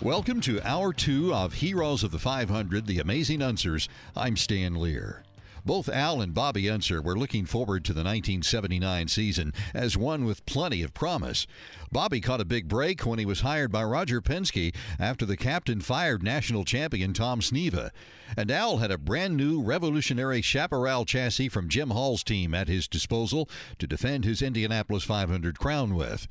Welcome to Hour two of Heroes of the five hundred, the Amazing Unsers. I'm Stan Leer. Both Al and Bobby Unser were looking forward to the nineteen seventy-nine season as one with plenty of promise. Bobby caught a big break when he was hired by Roger Penske after the captain fired national champion Tom Sneva. And Al had a brand new revolutionary Chaparral chassis from Jim Hall's team at his disposal to defend his Indianapolis five hundred crown with.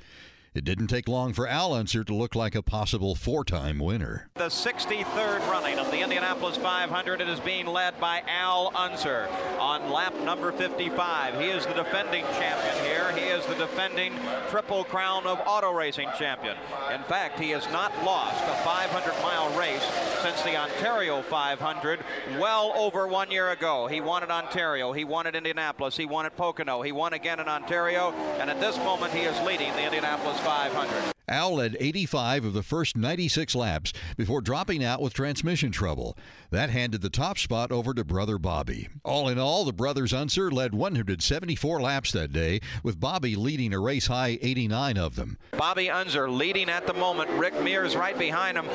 It didn't take long for Al Unser to look like a possible four-time winner. The sixty-third running of the Indianapolis five hundred, it is being led by Al Unser on lap number fifty-five. He is the defending champion here. He is the defending Triple Crown of Auto Racing champion. In fact, he has not lost a five hundred mile race since the Ontario five hundred well over one year ago. He won at Ontario. He won at Indianapolis. He won at Pocono. He won again in Ontario. And at this moment, he is leading the Indianapolis five hundred. Al led eighty-five of the first ninety-six laps before dropping out with transmission trouble. That handed the top spot over to brother Bobby. All in all, the brothers Unser led one hundred seventy-four laps that day, with Bobby leading a race-high eighty-nine of them. Bobby Unser leading at the moment. Rick Mears right behind him.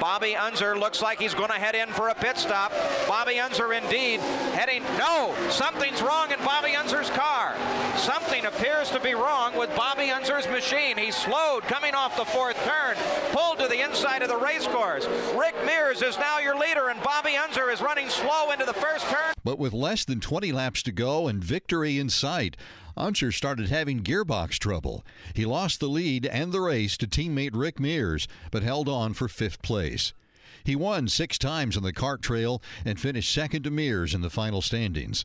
Bobby Unser looks like he's going to head in for a pit stop. Bobby Unser indeed heading. No! Something's wrong in Bobby Unser's car. Something appears to be wrong with Bobby Unser's machine. He's slowed coming off the fourth turn, pulled to the inside of the race course. Rick Mears is now your leader, and Bobby Unser is running slow into the first turn. But with less than twenty laps to go and victory in sight, Unser started having gearbox trouble. He lost the lead and the race to teammate Rick Mears, but held on for fifth place. He won six times on the CART trail and finished second to Mears in the final standings.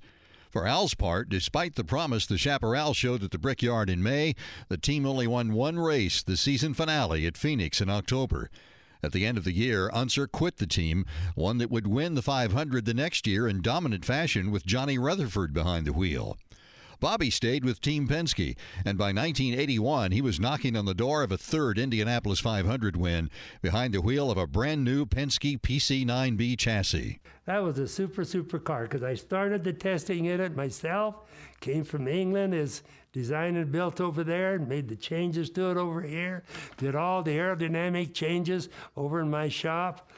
For Al's part, despite the promise the Chaparral showed at the Brickyard in May, the team only won one race, the season finale at Phoenix in October. At the end of the year, Unser quit the team, one that would win the five hundred the next year in dominant fashion with Johnny Rutherford behind the wheel. Bobby stayed with Team Penske, and by nineteen eighty-one, he was knocking on the door of a third Indianapolis five hundred win behind the wheel of a brand-new Penske P C nine B chassis. That was a super, super car, because I started the testing in it myself, came from England, is designed and built over there, and made the changes to it over here, did all the aerodynamic changes over in my shop,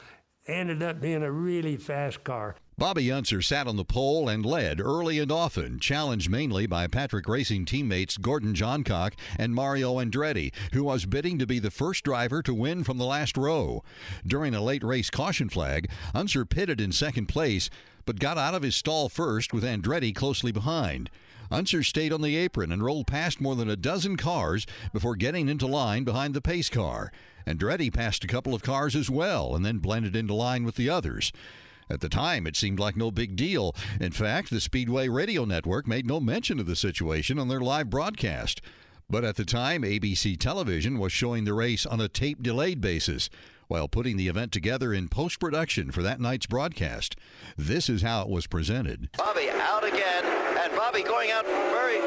ended up being a really fast car. Bobby Unser sat on the pole and led early and often, challenged mainly by Patrick Racing teammates Gordon Johncock and Mario Andretti, who was bidding to be the first driver to win from the last row. During a late race caution flag, Unser pitted in second place, but got out of his stall first with Andretti closely behind. Unser stayed on the apron and rolled past more than a dozen cars before getting into line behind the pace car. Andretti passed a couple of cars as well and then blended into line with the others. At the time, it seemed like no big deal. In fact, the Speedway Radio Network made no mention of the situation on their live broadcast. But at the time, A B C Television was showing the race on a tape-delayed basis while putting the event together in post-production for that night's broadcast. This is how it was presented. Bobby out again, and Bobby going out very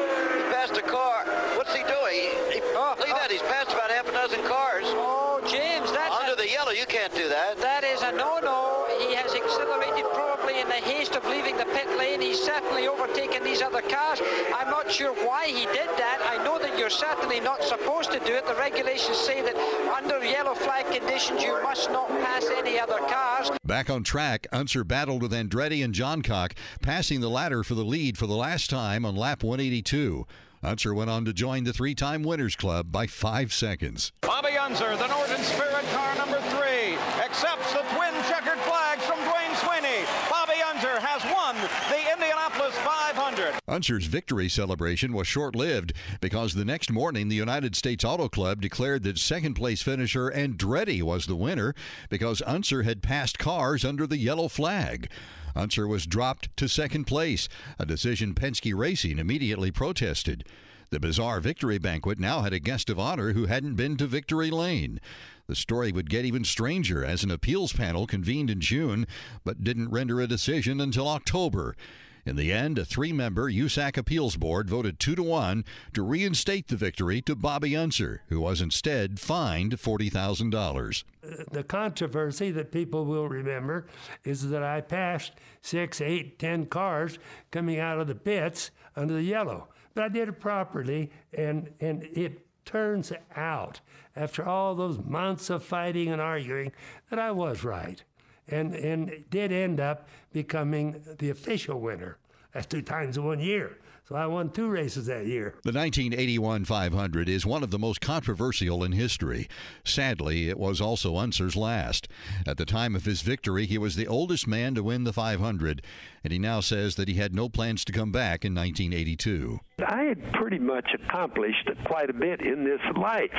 past a car. What's he doing? He, oh, look at that. He's passed about half a dozen cars. Oh, James, that's... Under the yellow, you can't do that. That is a no-no. He has accelerated probably in the haste of leaving the pit lane. He's certainly overtaken these other cars. I'm not sure why he did that. I know that you're certainly not supposed to do it. The regulations say that under yellow flag conditions, you must not pass any other cars. Back on track, Unser battled with Andretti and Johncock, passing the latter for the lead for the last time on lap one eighty-two. Unser went on to join the three-time Winners Club by five seconds. Bobby Unser, the Norton Spirit car number three, accepts the twin checkered flags from Dwayne Sweeney. Bobby Unser has won the Indianapolis five hundred. Munster's victory celebration was short-lived because the next morning the United States Auto Club declared that second-place finisher Andretti was the winner because Unser had passed cars under the yellow flag. Unser was dropped to second place, a decision Penske Racing immediately protested. The bizarre victory banquet now had a guest of honor who hadn't been to victory lane. The story would get even stranger as an appeals panel convened in June, but didn't render a decision until October. In the end, a three-member U S A C appeals board voted two to one to reinstate the victory to Bobby Unser, who was instead fined forty thousand dollars. The controversy that people will remember is that I passed six, eight, ten cars coming out of the pits under the yellow. But I did it properly, and, and it turns out, after all those months of fighting and arguing, that I was right, and, and did end up becoming the official winner. That's two times in one year. So I won two races that year. The nineteen eighty-one five hundred is one of the most controversial in history. Sadly, it was also Unser's last. At the time of his victory, he was the oldest man to win the five hundred, and he now says that he had no plans to come back in nineteen eighty-two. I had pretty much accomplished quite a bit in this life,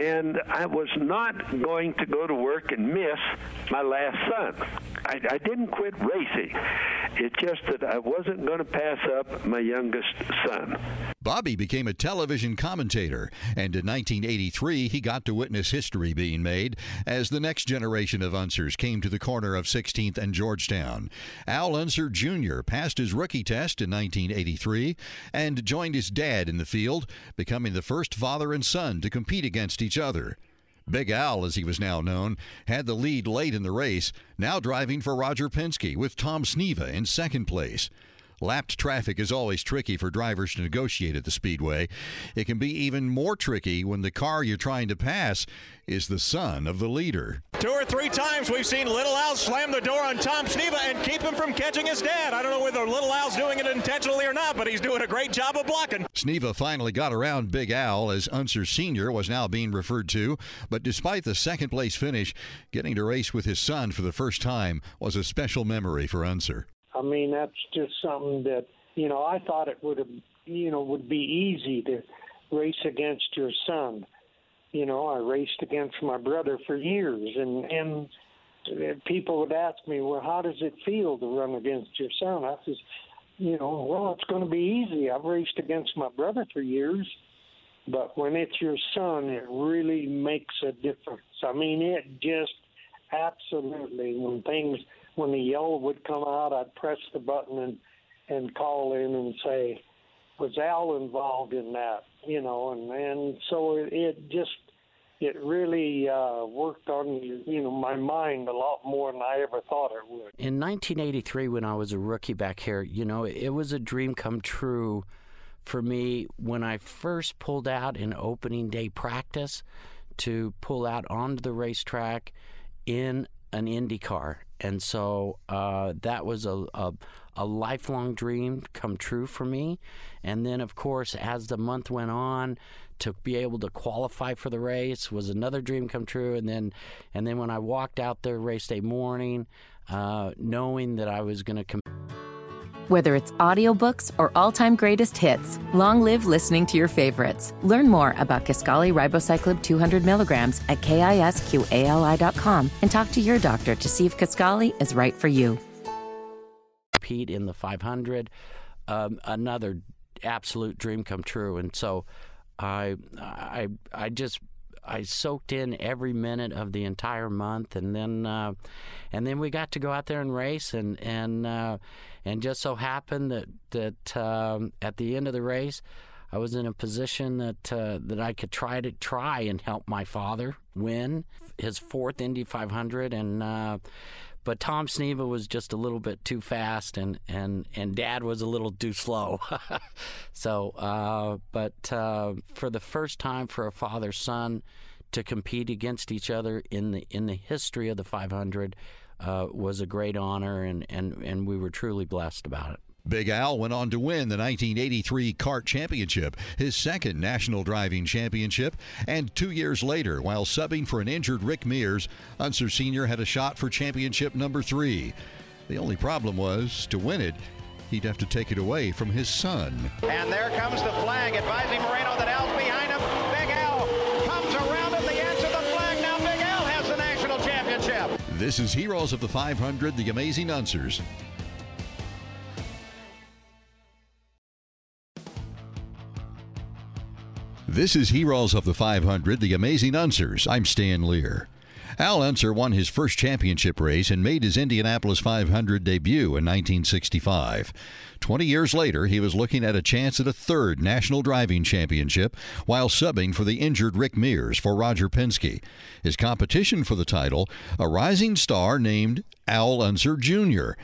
and I was not going to go to work and miss my last son. I, I didn't quit racing. It's just that I wasn't going to pass up my youngest son. Bobby became a television commentator, and in nineteen eighty-three, he got to witness history being made as the next generation of Unsers came to the corner of sixteenth and Georgetown. Al Unser Junior passed his rookie test in nineteen eighty-three and joined his dad in the field, becoming the first father and son to compete against each other. Big Al, as he was now known, had the lead late in the race, now driving for Roger Penske with Tom Sneva in second place. Lapped traffic is always tricky for drivers to negotiate at the speedway. It can be even more tricky when the car you're trying to pass is the son of the leader. Two or three times we've seen Little Al slam the door on Tom Sneva and keep him from catching his dad. I don't know whether Little Al's doing it intentionally or not, but he's doing a great job of blocking. Sneva finally got around Big Al as Unser Senior was now being referred to, but despite the second-place finish, getting to race with his son for the first time was a special memory for Unser. I mean, that's just something that, you know, I thought it would have, you know, would be easy to race against your son. You know, I raced against my brother for years, and, and people would ask me, well, how does it feel to run against your son? I says, you know, well, it's going to be easy. I've raced against my brother for years, but when it's your son, it really makes a difference. I mean, it just absolutely, when things... When the yellow would come out, I'd press the button and, and call in and say, was Al involved in that? You know, and, and so it, it just, it really uh, worked on, you know, my mind a lot more than I ever thought it would. In nineteen eighty-three, when I was a rookie back here, you know, it was a dream come true for me when I first pulled out in opening day practice to pull out onto the racetrack in an IndyCar. And so uh, that was a, a, a lifelong dream come true for me. And then, of course, as the month went on, to be able to qualify for the race was another dream come true. And then, and then when I walked out there race day morning, uh, knowing that I was going to compete. Whether it's audiobooks or all-time greatest hits, long live listening to your favorites. Learn more about Kisqali Ribociclib two hundred milligrams at kisqali dot com and talk to your doctor to see if Kisqali is right for you. Pete in the five hundred, um, another absolute dream come true. And so I, I, I just... I soaked in every minute of the entire month, and then uh, and then we got to go out there and race, and and uh, and just so happened that that um, at the end of the race, I was in a position that uh, that I could try to try and help my father win his fourth Indy five hundred, and uh, but Tom Sneva was just a little bit too fast, and and, and Dad was a little too slow. so, uh, but uh, for the first time for a father-son to compete against each other in the in the history of the five hundred uh, was a great honor, and, and, and we were truly blessed about it. Big Al went on to win the nineteen eighty-three CART Championship, his second national driving championship, and two years later, while subbing for an injured Rick Mears, Unser Senior had a shot for championship number three. The only problem was, to win it, he'd have to take it away from his son. And there comes the flag, advising Moreno that Al's behind him. Big Al comes around at the edge of the flag. Now Big Al has the national championship. This is Heroes of the five hundred, The Amazing Unsers. This is Heroes of the five hundred, The Amazing Unsers. I'm Stan Leer. Al Unser won his first championship race and made his Indianapolis five hundred debut in nineteen sixty-five. Twenty years later, he was looking at a chance at a third national driving championship while subbing for the injured Rick Mears for Roger Penske. His competition for the title, a rising star named Al Unser Junior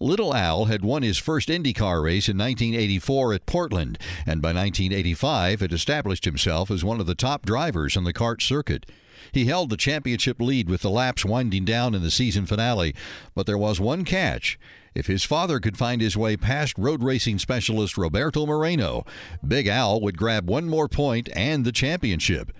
Little Al had won his first IndyCar race in nineteen eighty-four at Portland, and by nineteen eighty-five had established himself as one of the top drivers on the CART circuit. He held the championship lead with the laps winding down in the season finale, but there was one catch. If his father could find his way past road racing specialist Roberto Moreno, Big Al would grab one more point and the championship.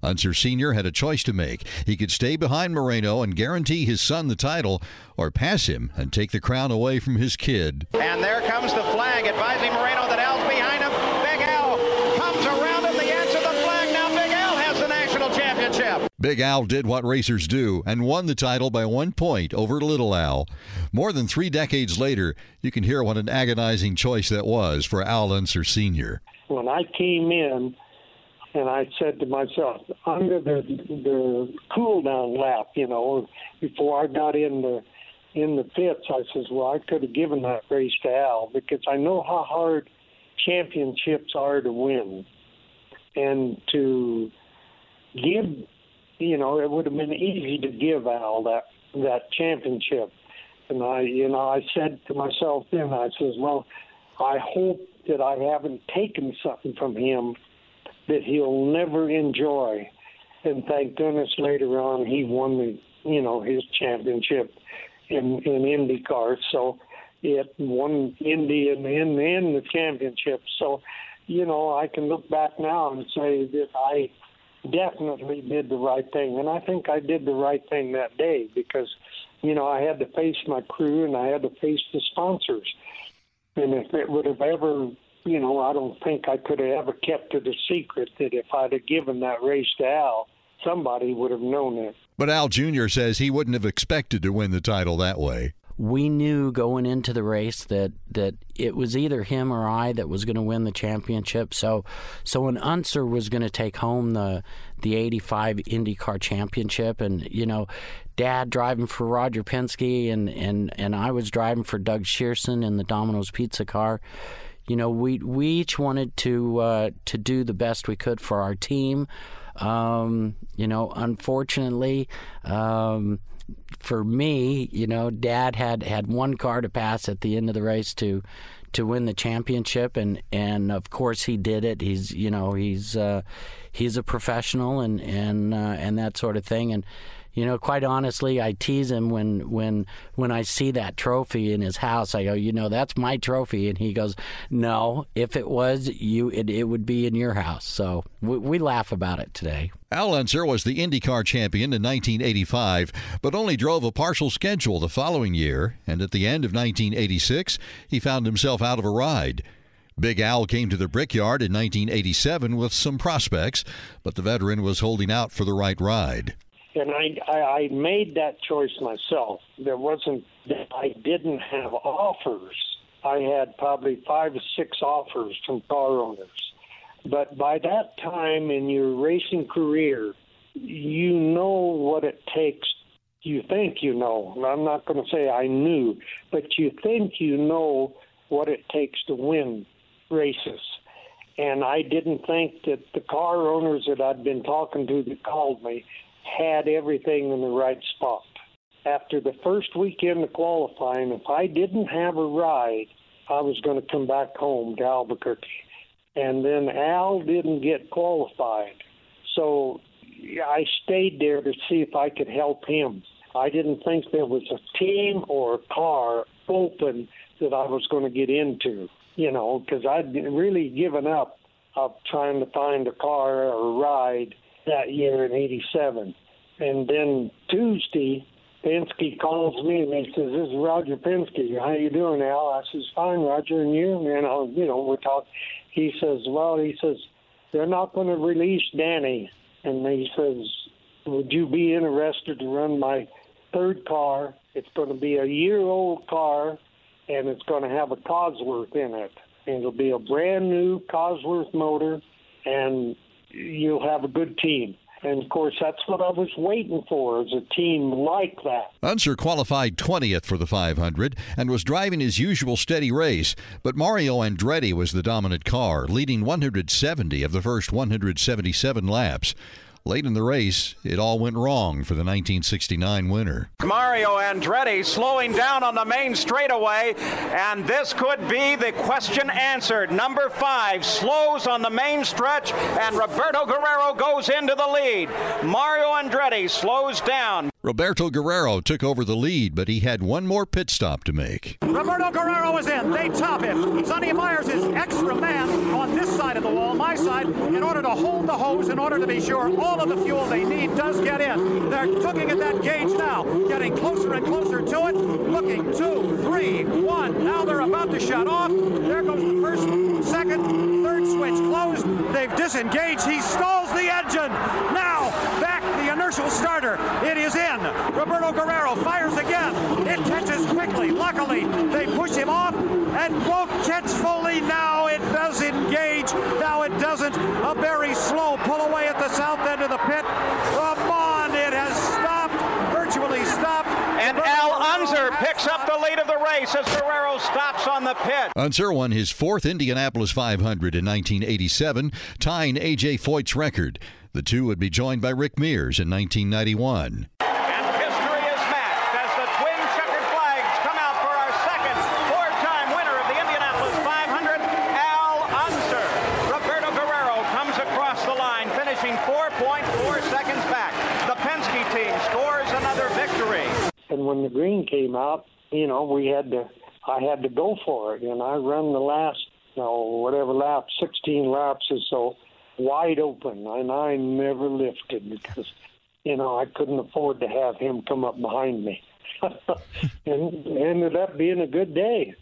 Unser Senior had a choice to make. He could stay behind Moreno and guarantee his son the title, or pass him and take the crown away from his kid. And there comes the flag, advising Moreno that Al's behind him. Big Al comes around at the edge of the flag. Now Big Al has the national championship. Big Al did what racers do and won the title by one point over Little Al. More than three decades later, you can hear what an agonizing choice that was for Al Unser Senior When I came in, and I said to myself, under the the cool down lap, you know, before I got in the in the pits, I says, well, I could have given that race to Al, because I know how hard championships are to win, and to give, you know, it would have been easy to give Al that that championship. And I, you know, I said to myself then, I says, well, I hope that I haven't taken something from him that he'll never enjoy. And thank goodness later on he won the, you know, his championship in, in IndyCar. So it won Indy and in, in the championship. So, you know, I can look back now and say that I definitely did the right thing. And I think I did the right thing that day, because, you know, I had to face my crew and I had to face the sponsors. And if it would have ever, you know, I don't think I could have ever kept it a secret that if I'd have given that race to Al, somebody would have known it. But Al Junior says he wouldn't have expected to win the title that way. We knew going into the race that, that it was either him or I that was going to win the championship. So so an Unser was going to take home the the eighty-five IndyCar championship. And, you know, Dad driving for Roger Penske and, and, and I was driving for Doug Shearson in the Domino's Pizza car. You know, we we each wanted to uh, to do the best we could for our team. Um, you know, unfortunately, um, for me, you know, Dad had, had one car to pass at the end of the race to to win the championship, and, and of course he did it. He's you know he's uh, he's a professional and and uh, and that sort of thing. And you know, quite honestly, I tease him when when when I see that trophy in his house. I go, you know, that's my trophy, and he goes, no, if it was you, it, it would be in your house. So we, we laugh about it today. Al Unser was the IndyCar champion in nineteen eighty-five, but only drove a partial schedule the following year, and at the end of nineteen eighty-six, he found himself out of a ride. Big Al came to the Brickyard in nineteen eighty-seven with some prospects, but the veteran was holding out for the right ride. And I, I, I made that choice myself. There wasn't, I didn't have offers. I had probably five or six offers from car owners. But by that time in your racing career, you know what it takes. You think you know. I'm not going to say I knew, but you think you know what it takes to win races. And I didn't think that the car owners that I'd been talking to that called me had everything in the right spot. After the first weekend of qualifying, if I didn't have a ride, I was going to come back home to Albuquerque. And then Al didn't get qualified. So I stayed there to see if I could help him. I didn't think there was a team or a car open that I was going to get into, you know, because I'd really given up of trying to find a car or a ride that year in eighty-seven. And then Tuesday, they Penske calls me and he says, "This is Roger Penske. How you doing, Al?" I says, "Fine, Roger. And you?" And I'll, you know, we're talking. He says, "Well," he says, "they're not going to release Danny." And he says, "Would you be interested to run my third car? It's going to be a year-old car, and it's going to have a Cosworth in it. And it'll be a brand-new Cosworth motor, and you'll have a good team." And, of course, that's what I was waiting for, is a team like that. Unser qualified twentieth for the five hundred and was driving his usual steady race, but Mario Andretti was the dominant car, leading one hundred seventy of the first one hundred seventy-seven laps. Late in the race, it all went wrong for the nineteen sixty-nine winner. Mario Andretti slowing down on the main straightaway, and this could be the question answered. Number five slows on the main stretch, and Roberto Guerrero goes into the lead. Mario Andretti slows down. Roberto Guerrero took over the lead, but he had one more pit stop to make. Roberto Guerrero is in. They top him. Sonny Myers is extra man on this side of the wall, my side, in order to hold the hose, in order to be sure all of the fuel they need does get in. They're looking at that gauge now, getting closer and closer to it. Looking, two, three, one. Now they're about to shut off. There goes the first, second, third switch closed. They've disengaged. He stalls the engine. Now, back the inertial starter. It is in. Roberto Guerrero fires again. It catches quickly. Luckily, they push him off and won't catch fully. Now it does engage. Now it doesn't. A very slow pull away at the south end of the pit. From on, it has stopped, virtually stopped. And Al Unser picks up the lead of the race as Guerrero stops on the pit. Unser won his fourth Indianapolis five hundred in nineteen eighty-seven, tying A J Foyt's record. The two would be joined by Rick Mears in nineteen ninety-one. When the green came out, you know, we had to, I had to go for it. And I run the last, you know, whatever lap, sixteen laps or so, wide open. And I never lifted because, you know, I couldn't afford to have him come up behind me. And it ended up being a good day,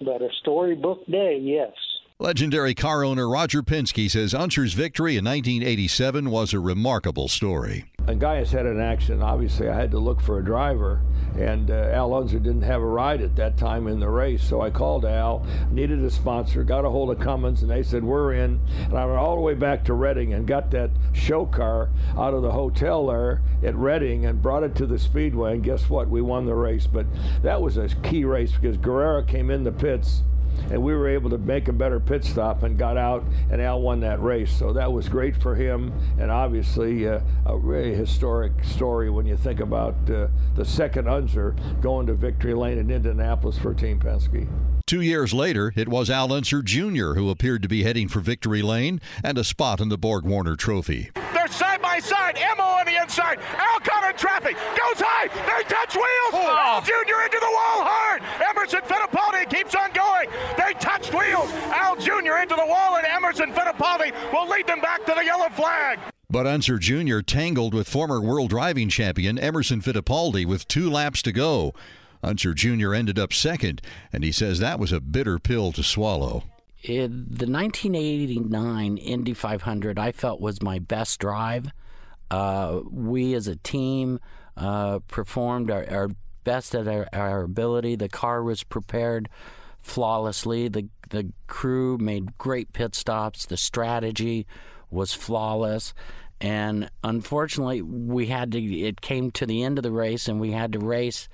but a storybook day, yes. Legendary car owner Roger Penske says Unser's victory in nineteen eighty-seven was a remarkable story. A guy has had an accident. Obviously, I had to look for a driver, and uh, Al Unser didn't have a ride at that time in the race, so I called Al, needed a sponsor, got a hold of Cummins, and they said, "We're in." And I went all the way back to Reading and got that show car out of the hotel there at Reading and brought it to the speedway, and guess what? We won the race. But that was a key race because Guerrero came in the pits, and we were able to make a better pit stop and got out, and Al won that race. So that was great for him, and obviously uh, a really historic story when you think about uh, the second Unser going to victory lane in Indianapolis for Team Penske. Two years later, it was Al Unser Junior who appeared to be heading for victory lane and a spot in the Borg Warner Trophy. They're side by side, Emo on the inside, Al caught in traffic, goes high, they touch wheels, oh. Al Junior into the wall hard, Emerson Fittipaldi keeps on going, they touched wheels, Al Junior into the wall, and Emerson Fittipaldi will lead them back to the yellow flag. But Unser Junior tangled with former world driving champion Emerson Fittipaldi with two laps to go. Unser Junior ended up second, and he says that was a bitter pill to swallow. In the nineteen eighty-nine Indy five hundred, I felt, was my best drive. Uh, we as a team uh, performed our, our best at our, our ability. The car was prepared flawlessly. The, the crew made great pit stops. The strategy was flawless. And unfortunately, we had to. It came to the end of the race, and we had to race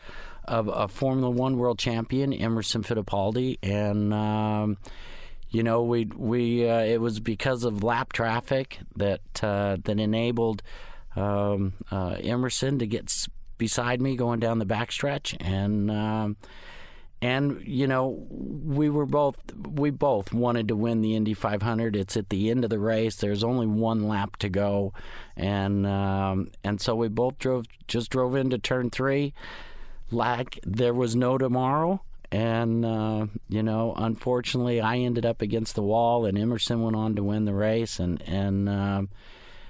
of a Formula One world champion, Emerson Fittipaldi, and um, you know we we uh, it was because of lap traffic that uh, that enabled um, uh, Emerson to get s- beside me going down the backstretch, and um, and you know we were both we both wanted to win the Indy five hundred. It's at the end of the race. There's only one lap to go, and um, and so we both drove just drove into turn three like there was no tomorrow, and uh, you know, unfortunately, I ended up against the wall, and Emerson went on to win the race, and and um,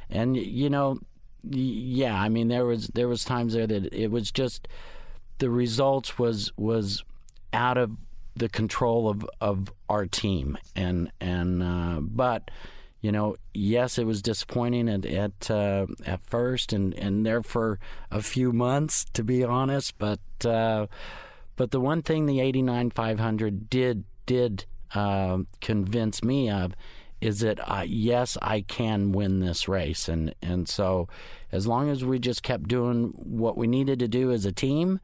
and you know, yeah, I mean, there was there was times there that it was just the results was was out of the control of, of our team, and and uh, but you know, yes, it was disappointing at at, uh, at first, and, and there for a few months, to be honest. But uh, but the one thing the eighty-nine five hundred did did uh, convince me of is that uh, yes, I can win this race, and and so as long as we just kept doing what we needed to do as a team,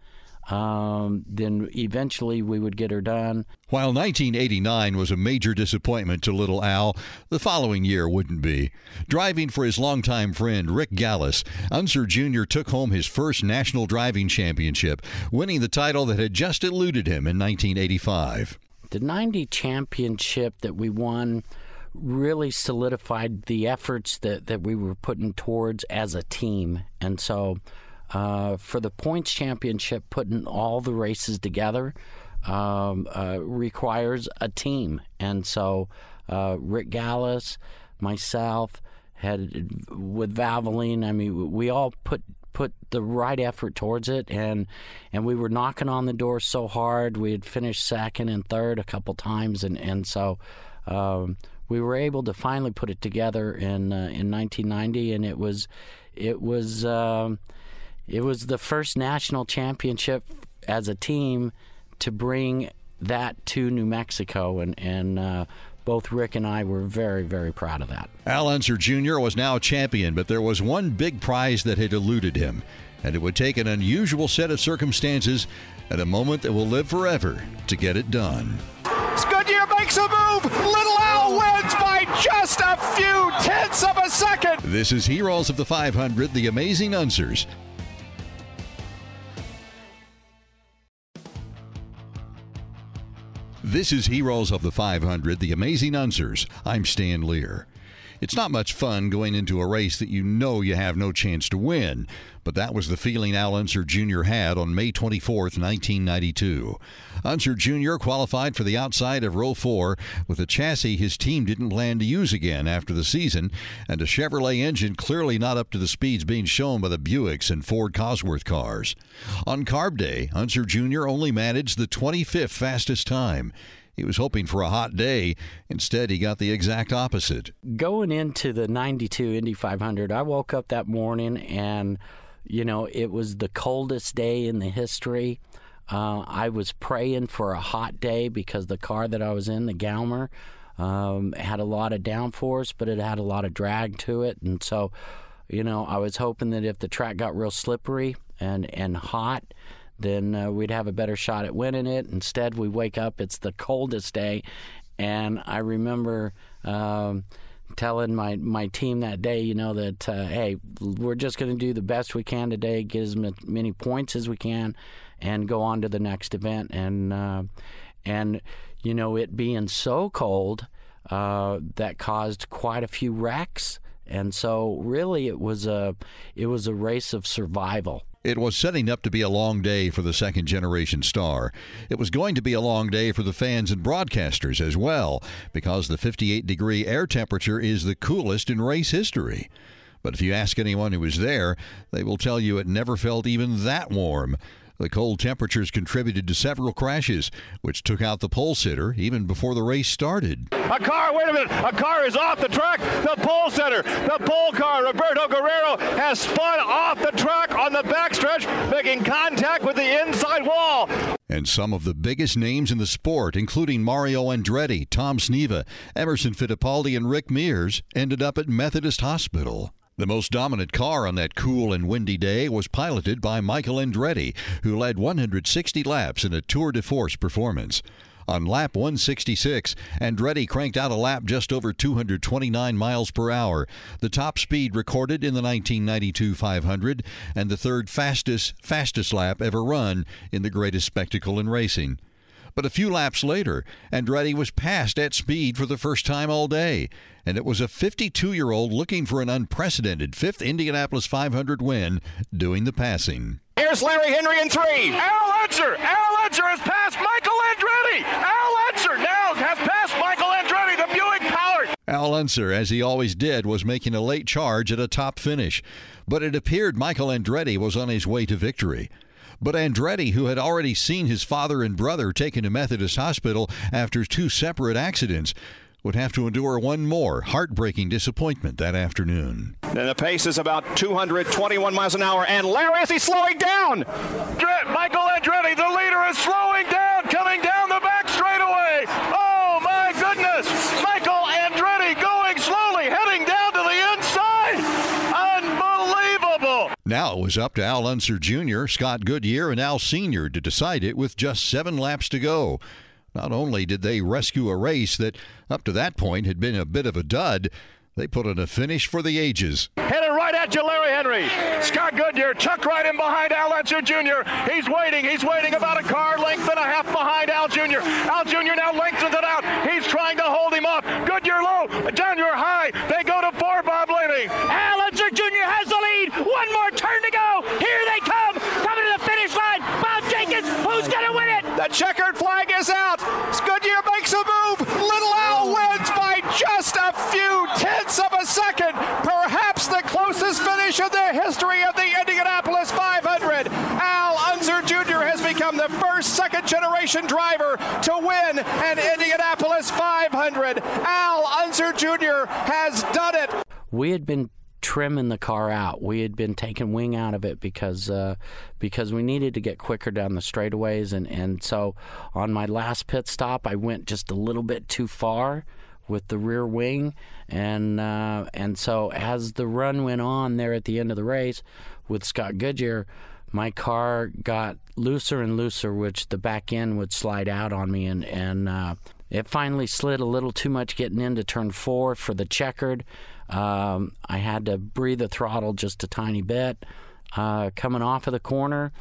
Um, then eventually we would get her done. While nineteen eighty-nine was a major disappointment to Little Al, the following year wouldn't be. Driving for his longtime friend Rick Galles, Unser Junior took home his first national driving championship, winning the title that had just eluded him in nineteen eighty-five. The ninety championship that we won really solidified the efforts that, that we were putting towards as a team, and so Uh, for the points championship, putting all the races together um, uh, requires a team. And so uh, Rick Galles, myself, had with Valvoline, I mean, we all put put the right effort towards it, and and we were knocking on the door so hard. We had finished second and third a couple times, and, and so um, we were able to finally put it together in uh, in nineteen ninety, and it was it was. Um, It was the first national championship as a team to bring that to New Mexico, and, and uh, both Rick and I were very, very proud of that. Al Unser Junior was now a champion, but there was one big prize that had eluded him, and it would take an unusual set of circumstances and a moment that will live forever to get it done. Goodyear makes a move. Little Al wins by just a few tenths of a second. This is Heroes of the five hundred, the amazing Unsers. This is Heroes of the five hundred, the amazing Unsers. I'm Stan Leer. It's not much fun going into a race that you know you have no chance to win, but that was the feeling Al Unser Junior had on May twenty-fourth, nineteen ninety-two. Unser Junior qualified for the outside of row four with a chassis his team didn't plan to use again after the season, and a Chevrolet engine clearly not up to the speeds being shown by the Buicks and Ford Cosworth cars. On carb day, Unser Junior only managed the twenty-fifth fastest time. He was hoping for a hot day. Instead, he got the exact opposite. Going into the ninety-two Indy five hundred, I woke up that morning, and, you know, it was the coldest day in the history. Uh, I was praying for a hot day because the car that I was in, the Galmer, um, had a lot of downforce, but it had a lot of drag to it. And so, you know, I was hoping that if the track got real slippery and, and hot, then uh, we'd have a better shot at winning it. Instead, we wake up, it's the coldest day, and I remember um, telling my, my team that day, you know, that, uh, hey, we're just going to do the best we can today, get as many points as we can, and go on to the next event. And, uh, and you know, it being so cold, uh, that caused quite a few wrecks, and so really it was a, it was a race of survival. It was setting up to be a long day for the second-generation star. It was going to be a long day for the fans and broadcasters as well, because the fifty-eight degree air temperature is the coolest in race history. But if you ask anyone who was there, they will tell you it never felt even that warm. The cold temperatures contributed to several crashes, which took out the pole sitter even before the race started. A car, wait a minute, a car is off the track. The pole sitter, the pole car, Roberto Guerrero, has spun off the track on the backstretch, making contact with the inside wall. And some of the biggest names in the sport, including Mario Andretti, Tom Sneva, Emerson Fittipaldi, and Rick Mears, ended up at Methodist Hospital. The most dominant car on that cool and windy day was piloted by Michael Andretti, who led one hundred sixty laps in a tour de force performance. On lap one sixty-six, Andretti cranked out a lap just over two hundred twenty-nine miles per hour, the top speed recorded in the nineteen ninety-two five hundred, and the third fastest, fastest lap ever run in the greatest spectacle in racing. But a few laps later, Andretti was passed at speed for the first time all day, and it was a fifty-two-year-old looking for an unprecedented fifth Indianapolis five hundred win doing the passing. Here's Larry Henry in three. Al Unser! Al Unser has passed Michael Andretti! Al Unser now has passed Michael Andretti, the Buick Power! Al Hollinger, as he always did, was making a late charge at a top finish. But it appeared Michael Andretti was on his way to victory. But Andretti, who had already seen his father and brother taken to Methodist Hospital after two separate accidents, would have to endure one more heartbreaking disappointment that afternoon. And the pace is about two hundred twenty-one miles an hour, and Larry, is he slowing down? Michael Andretti, the leader, is slowing down, coming down the back straightaway. Oh, my goodness! Michael Andretti going slowly, heading down to the inside. Unbelievable! Now it was up to Al Unser Junior, Scott Goodyear, and Al Senior to decide it with just seven laps to go. Not only did they rescue a race that, up to that point, had been a bit of a dud, they put in a finish for the ages. Headed right at you, Larry Henry. Scott Goodyear tucked right in behind Al Unser Junior He's waiting. He's waiting about a car length and a half behind Al Junior Al Junior now lengthens it out. He's trying to hold him up. Goodyear low, Junior high. They go to four, Bob Laney. Al Unser Junior has the lead. One more turn to go. Here they come. Coming to the finish line. Bob Jenkins, who's going to win it? The checkered flag is out. Goodyear makes a move. Little Al wins by just a few tenths of a second. Perhaps the closest finish in the history of the Indianapolis five hundred. Al Unser Junior has become the first second-generation driver to win an Indianapolis five hundred. Al Unser Junior has done it. We had been trimming the car out. We had been taking wing out of it because uh, because we needed to get quicker down the straightaways, and, and so on my last pit stop, I went just a little bit too far with the rear wing, and uh, and so as the run went on there at the end of the race with Scott Goodyear, my car got looser and looser, which the back end would slide out on me, and, and uh, it finally slid a little too much getting into turn four for the checkered. Um, I had to breathe the throttle just a tiny bit. Uh, coming off of the corner,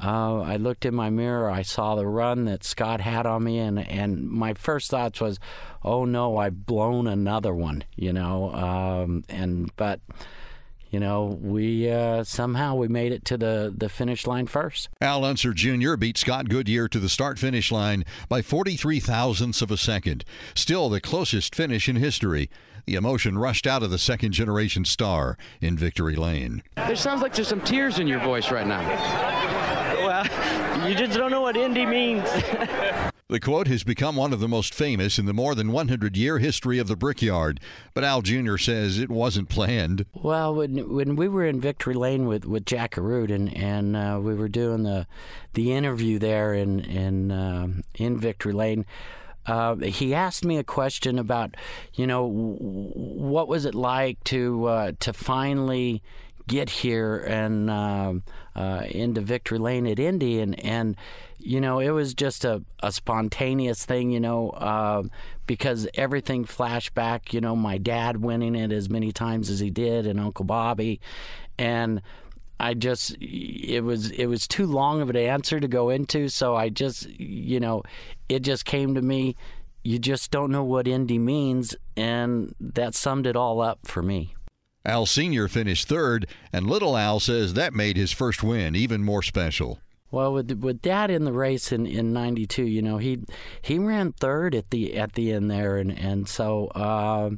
uh, I looked in my mirror. I saw the run that Scott had on me, and, and my first thoughts was, oh, no, I've blown another one, you know. Um, and but, you know, we uh, somehow we made it to the, the finish line first. Al Unser Junior beat Scott Goodyear to the start-finish line by forty-three thousandths of a second, still the closest finish in history. The emotion rushed out of the second-generation star in victory lane. There sounds like there's some tears in your voice right now. Well, you just don't know what Indy means. The quote has become one of the most famous in the more than one hundred year history of the Brickyard, but Al Junior says it wasn't planned. Well, when when we were in victory lane with, with Jack Arute, and, and uh, we were doing the the interview there in, in, uh, in victory lane, Uh, he asked me a question about, you know, w- what was it like to uh, to finally get here and uh, uh, into victory lane at Indy, and, and you know, it was just a, a spontaneous thing, you know, uh, because everything flashed back, you know, my dad winning it as many times as he did, and Uncle Bobby, and I just, it was it was too long of an answer to go into, so I just, you know, it just came to me, you just don't know what Indy means, and that summed it all up for me. Al Senior finished third, and Little Al says that made his first win even more special. Well, with with Dad in the race in, in ninety-two, you know, he he ran third at the at the end there, and, and so... Uh,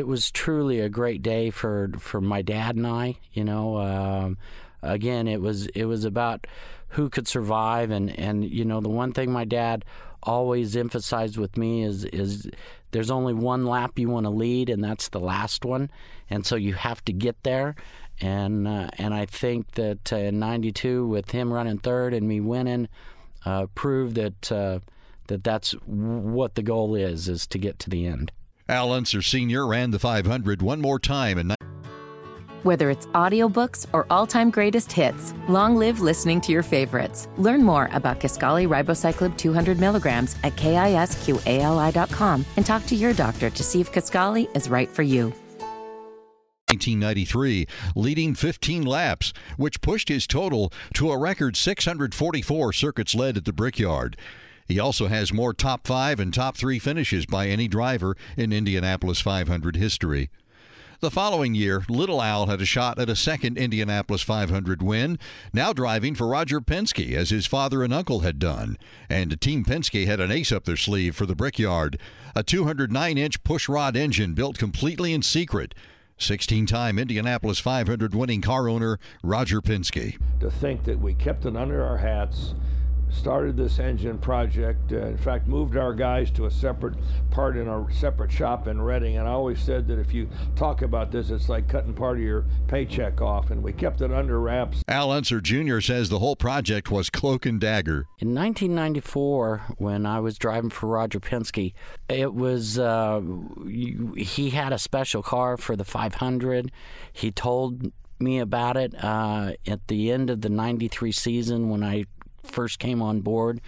It was truly a great day for, for my dad and I. You know, um, again, it was it was about who could survive, and, and you know, the one thing my dad always emphasized with me is is there's only one lap you want to lead, and that's the last one, and so you have to get there. And uh, and I think that uh, in ninety-two, with him running third and me winning, uh, proved that uh, that that's what the goal is is to get to the end. Al Unser Senior ran the five hundred one more time in Whether it's audiobooks or all-time greatest hits, long live listening to your favorites. Learn more about Kisqali Ribociclib two hundred milligrams at kisqali dot com and talk to your doctor to see if Kisqali is right for you. nineteen ninety-three, leading fifteen laps, which pushed his total to a record six hundred forty-four circuits led at the Brickyard. He also has more top five and top three finishes by any driver in Indianapolis five hundred history. The following year, Little Al had a shot at a second Indianapolis five hundred win, now driving for Roger Penske, as his father and uncle had done. And Team Penske had an ace up their sleeve for the Brickyard, a two hundred nine inch pushrod engine built completely in secret. sixteen time Indianapolis five hundred winning car owner Roger Penske. To think that we kept it under our hats, started this engine project, uh, in fact moved our guys to a separate part in our separate shop in Reading, and I always said that if you talk about this, it's like cutting part of your paycheck off, and we kept it under wraps. Al Unser Junior says the whole project was cloak and dagger. In nineteen ninety-four, when I was driving for Roger Penske, it was, uh, he had a special car for the five hundred. He told me about it uh, at the end of the ninety-three season when I first came on board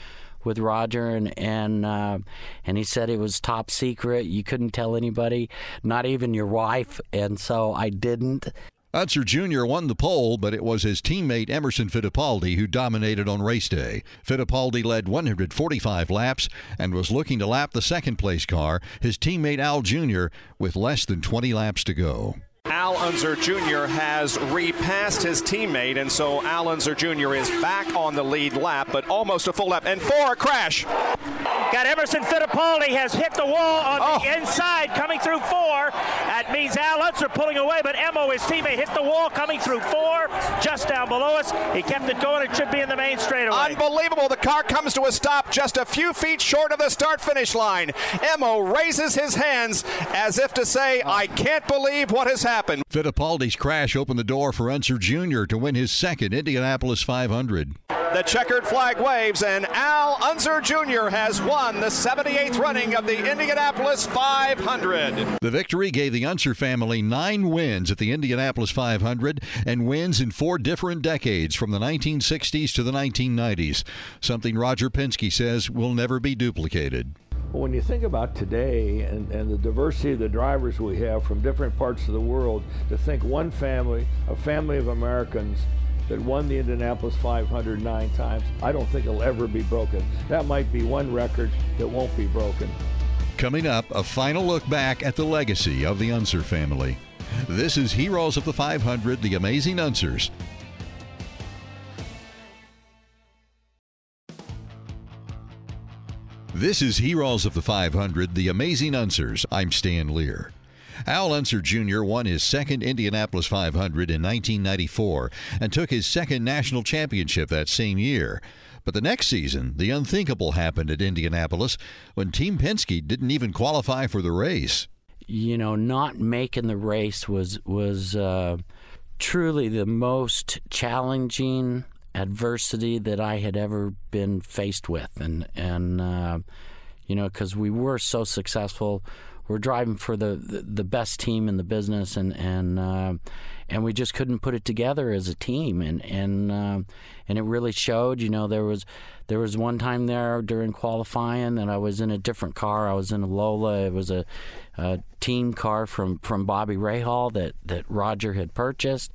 with Roger, and and, uh, and he said it was top secret. You couldn't tell anybody, not even your wife, and so I didn't. Unser Junior won the pole, but it was his teammate Emerson Fittipaldi who dominated on race day. Fittipaldi led one hundred forty-five laps and was looking to lap the second-place car, his teammate Al Junior, with less than twenty laps to go. Al Unser Junior has repassed his teammate, and so Al Unser Junior is back on the lead lap, but almost a full lap, and for a crash. Got Emerson Fittipaldi has hit the wall on oh. the inside, coming through four. That means Al Unser pulling away, but Emo, his teammate, hit the wall, coming through four, just down below us. He kept it going. It should be in the main straightaway. Unbelievable. The car comes to a stop just a few feet short of the start-finish line. Emo raises his hands as if to say, oh. I can't believe what has happened. Happened. Fittipaldi's crash opened the door for Unser Junior to win his second Indianapolis five hundred. The checkered flag waves, and Al Unser Junior has won the seventy-eighth running of the Indianapolis five hundred. The victory gave the Unser family nine wins at the Indianapolis five hundred, and wins in four different decades from the nineteen sixties to the nineteen nineties, something Roger Penske says will never be duplicated. When you think about today and, and the diversity of the drivers we have from different parts of the world, to think one family, a family of Americans that won the Indianapolis five hundred nine times, I don't think it'll ever be broken. That might be one record that won't be broken. Coming up, a final look back at the legacy of the Unser family. This is Heroes of the five hundred, The Amazing Unsers. This is Heroes of the five hundred, The Amazing Unsers. I'm Stan Lear. Al Unser Junior won his second Indianapolis five hundred in nineteen ninety-four and took his second national championship that same year. But the next season, the unthinkable happened at Indianapolis when Team Penske didn't even qualify for the race. You know, not making the race was, was uh, truly the most challenging adversity that I had ever been faced with, and and uh, you know, because we were so successful, we're driving for the, the the best team in the business, and and uh, and we just couldn't put it together as a team, and and uh, and it really showed. You know, there was there was one time there during qualifying that I was in a different car. I was in a Lola. It was a, a team car from from Bobby Rahal that that Roger had purchased.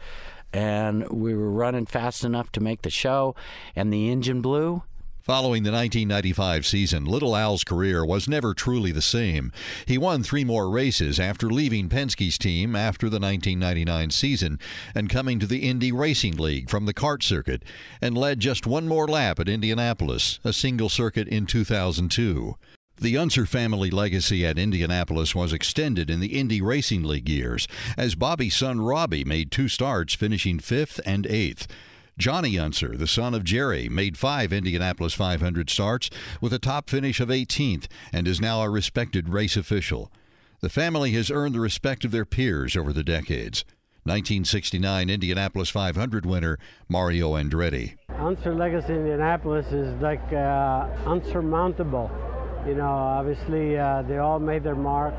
And we were running fast enough to make the show, and the engine blew. Following the nineteen ninety-five season, Little Al's career was never truly the same. He won three more races after leaving Penske's team after the nineteen ninety-nine season and coming to the Indy Racing League from the CART circuit, and led just one more lap at Indianapolis, a single circuit in two thousand two. The Unser family legacy at Indianapolis was extended in the Indy Racing League years, as Bobby's son Robbie made two starts, finishing fifth and eighth. Johnny Unser, the son of Jerry, made five Indianapolis five hundred starts with a top finish of eighteenth and is now a respected race official. The family has earned the respect of their peers over the decades. nineteen sixty-nine Indianapolis five hundred winner Mario Andretti. Unser legacy in Indianapolis is like uh, unsurmountable. You know, obviously, uh, they all made their mark,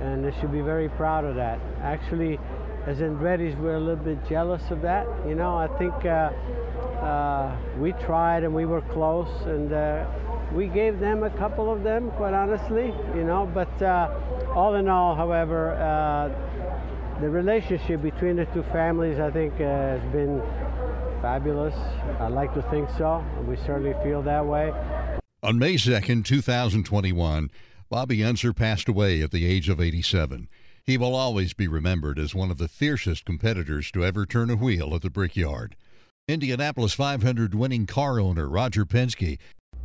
and they should be very proud of that. Actually, as Andretti's, we're a little bit jealous of that. You know, I think uh, uh, we tried, and we were close, and uh, we gave them a couple of them, quite honestly, you know. But uh, all in all, however, uh, the relationship between the two families, I think, uh, has been fabulous. I like to think so. We certainly feel that way. On May second, two thousand twenty-one, Bobby Unser passed away at the age of eighty-seven. He will always be remembered as one of the fiercest competitors to ever turn a wheel at the Brickyard. Indianapolis five hundred winning car owner Roger Penske.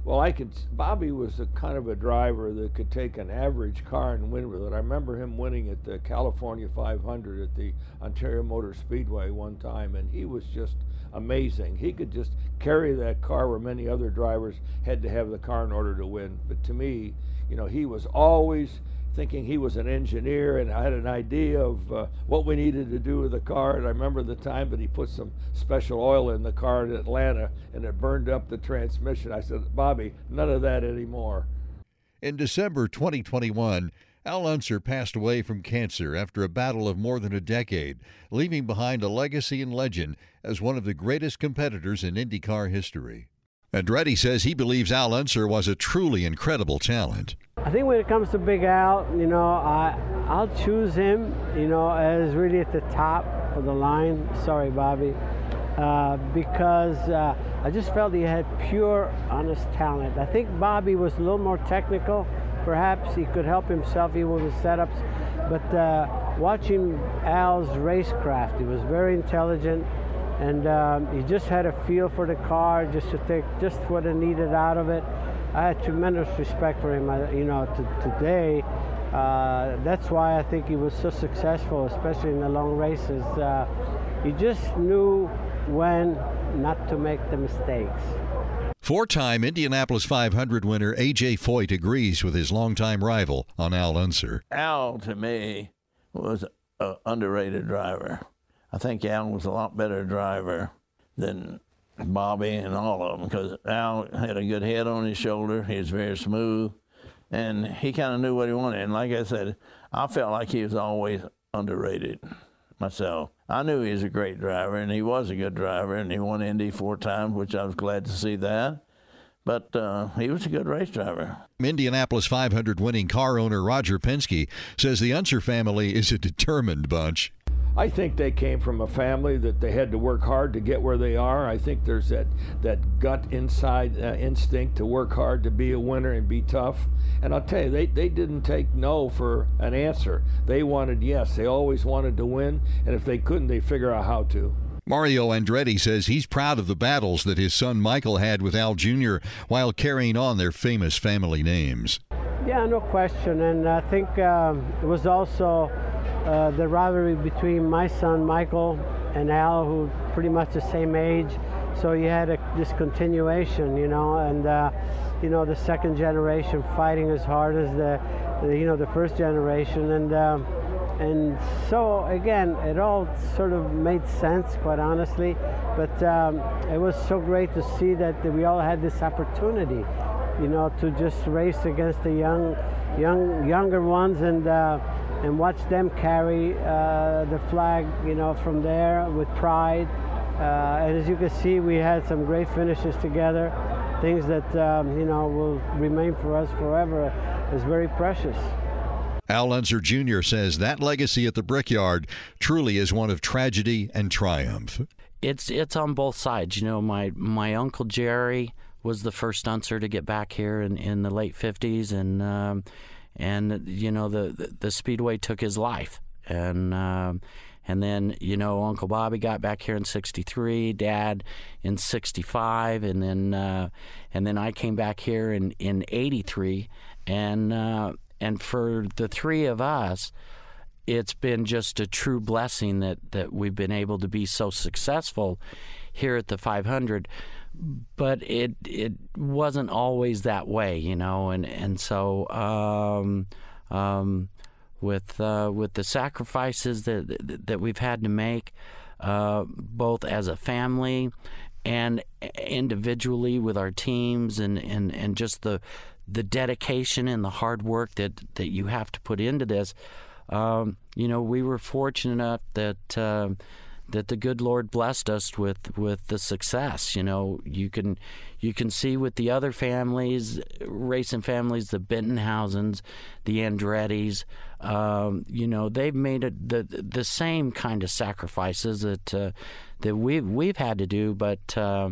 Well, I could. Bobby was the kind of a driver that could take an average car and win with it. I remember him winning at the California five hundred at the Ontario Motor Speedway one time, and he was just amazing. He could just carry that car where many other drivers had to have the car in order to win. But to me, you know, he was always thinking he was an engineer and had an idea of uh, what we needed to do with the car. And I remember the time that he put some special oil in the car in Atlanta and it burned up the transmission. I said, Bobby, none of that anymore. In December twenty twenty-one, Al Unser passed away from cancer after a battle of more than a decade, leaving behind a legacy and legend as one of the greatest competitors in IndyCar history. Andretti says he believes Al Unser was a truly incredible talent. I think when it comes to Big Al, you know, I, I'll choose him, you know, as really at the top of the line. Sorry, Bobby. Uh, because uh, I just felt he had pure, honest talent. I think Bobby was a little more technical. Perhaps he could help himself even with his setups. But uh, watching Al's racecraft, he was very intelligent. And um, he just had a feel for the car, just to take just what it needed out of it. I had tremendous respect for him, I, you know, to, today. Uh, that's why I think he was so successful, especially in the long races. Uh, he just knew when not to make the mistakes. Four-time Indianapolis five hundred winner A J Foyt agrees with his longtime rival on Al Unser. Al, to me, was an underrated driver. I think Al was a lot better driver than Bobby and all of them, because Al had a good head on his shoulder. He was very smooth, and he kind of knew what he wanted. And like I said, I felt like he was always underrated myself. I knew he was a great driver, and he was a good driver, and he won Indy four times, which I was glad to see that. But uh, he was a good race driver. Indianapolis five hundred winning car owner Roger Penske says the Unser family is a determined bunch. I think they came from a family that they had to work hard to get where they are. I think there's that, that gut inside uh, instinct to work hard, to be a winner and be tough. And I'll tell you, they, they didn't take no for an answer. They wanted yes. They always wanted to win, and if they couldn't, they figure out how to. Mario Andretti says he's proud of the battles that his son Michael had with Al Junior while carrying on their famous family names. Yeah, no question. And I think um, it was also Uh, the rivalry between my son Michael and Al, who are pretty much the same age, so you had a, this continuation, you know, and uh, you know, the second generation fighting as hard as the, the you know the first generation, and um, and so again, it all sort of made sense, quite honestly. But um, it was so great to see that we all had this opportunity, you know, to just race against the young, young, younger ones, and. Uh, and watch them carry uh, the flag, you know, from there with pride. Uh, and as you can see, we had some great finishes together, things that, um, you know, will remain for us forever is very precious. Al Unser Junior says that legacy at the Brickyard truly is one of tragedy and triumph. It's, it's on both sides. You know, my, my Uncle Jerry was the first Unser to get back here in, in the late fifties, and um, And, you know, the, the, the Speedway took his life. And um, and then, you know, Uncle Bobby got back here in sixty-three, Dad in sixty-five, and then uh, and then I came back here in, in eighty-three. And, uh, and for the three of us, it's been just a true blessing that, that we've been able to be so successful here at the five hundred. But it it wasn't always that way, you know, and and so um, um, with uh, with the sacrifices that that we've had to make, uh, both as a family and individually with our teams, and, and, and just the the dedication and the hard work that, that you have to put into this, um, you know, we were fortunate enough that. Uh, that the good Lord blessed us with, with the success. You know, you can you can see with the other families, racing families, the Bentonhousens, the Andrettis, um, you know, they've made a, the the same kind of sacrifices that uh, that we've we've had to do, but uh,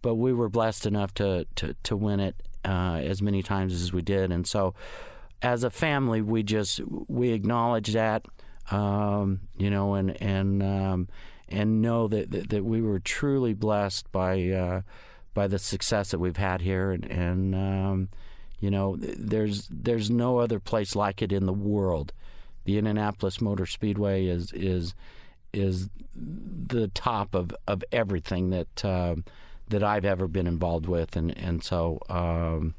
but we were blessed enough to to, to win it uh, as many times as we did, and so as a family, we just we acknowledge that, um, you know, and and um, and know that, that that we were truly blessed by uh, by the success that we've had here, and, and um, you know, there's there's no other place like it in the world. The Indianapolis Motor Speedway is is is the top of, of everything that uh, that I've ever been involved with, and and so. Um,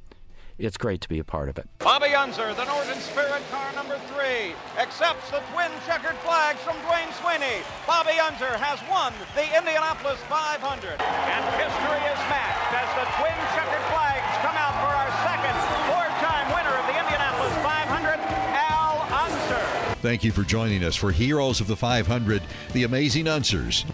It's great to be a part of it. Bobby Unser, the Northern Spirit car number three, accepts the twin checkered flags from Dwayne Sweeney. Bobby Unser has won the Indianapolis five hundred. And history is matched as the twin checkered flags come out for our second four-time winner of the Indianapolis five hundred, Al Unser. Thank you for joining us for Heroes of the five hundred, The Amazing Unsers.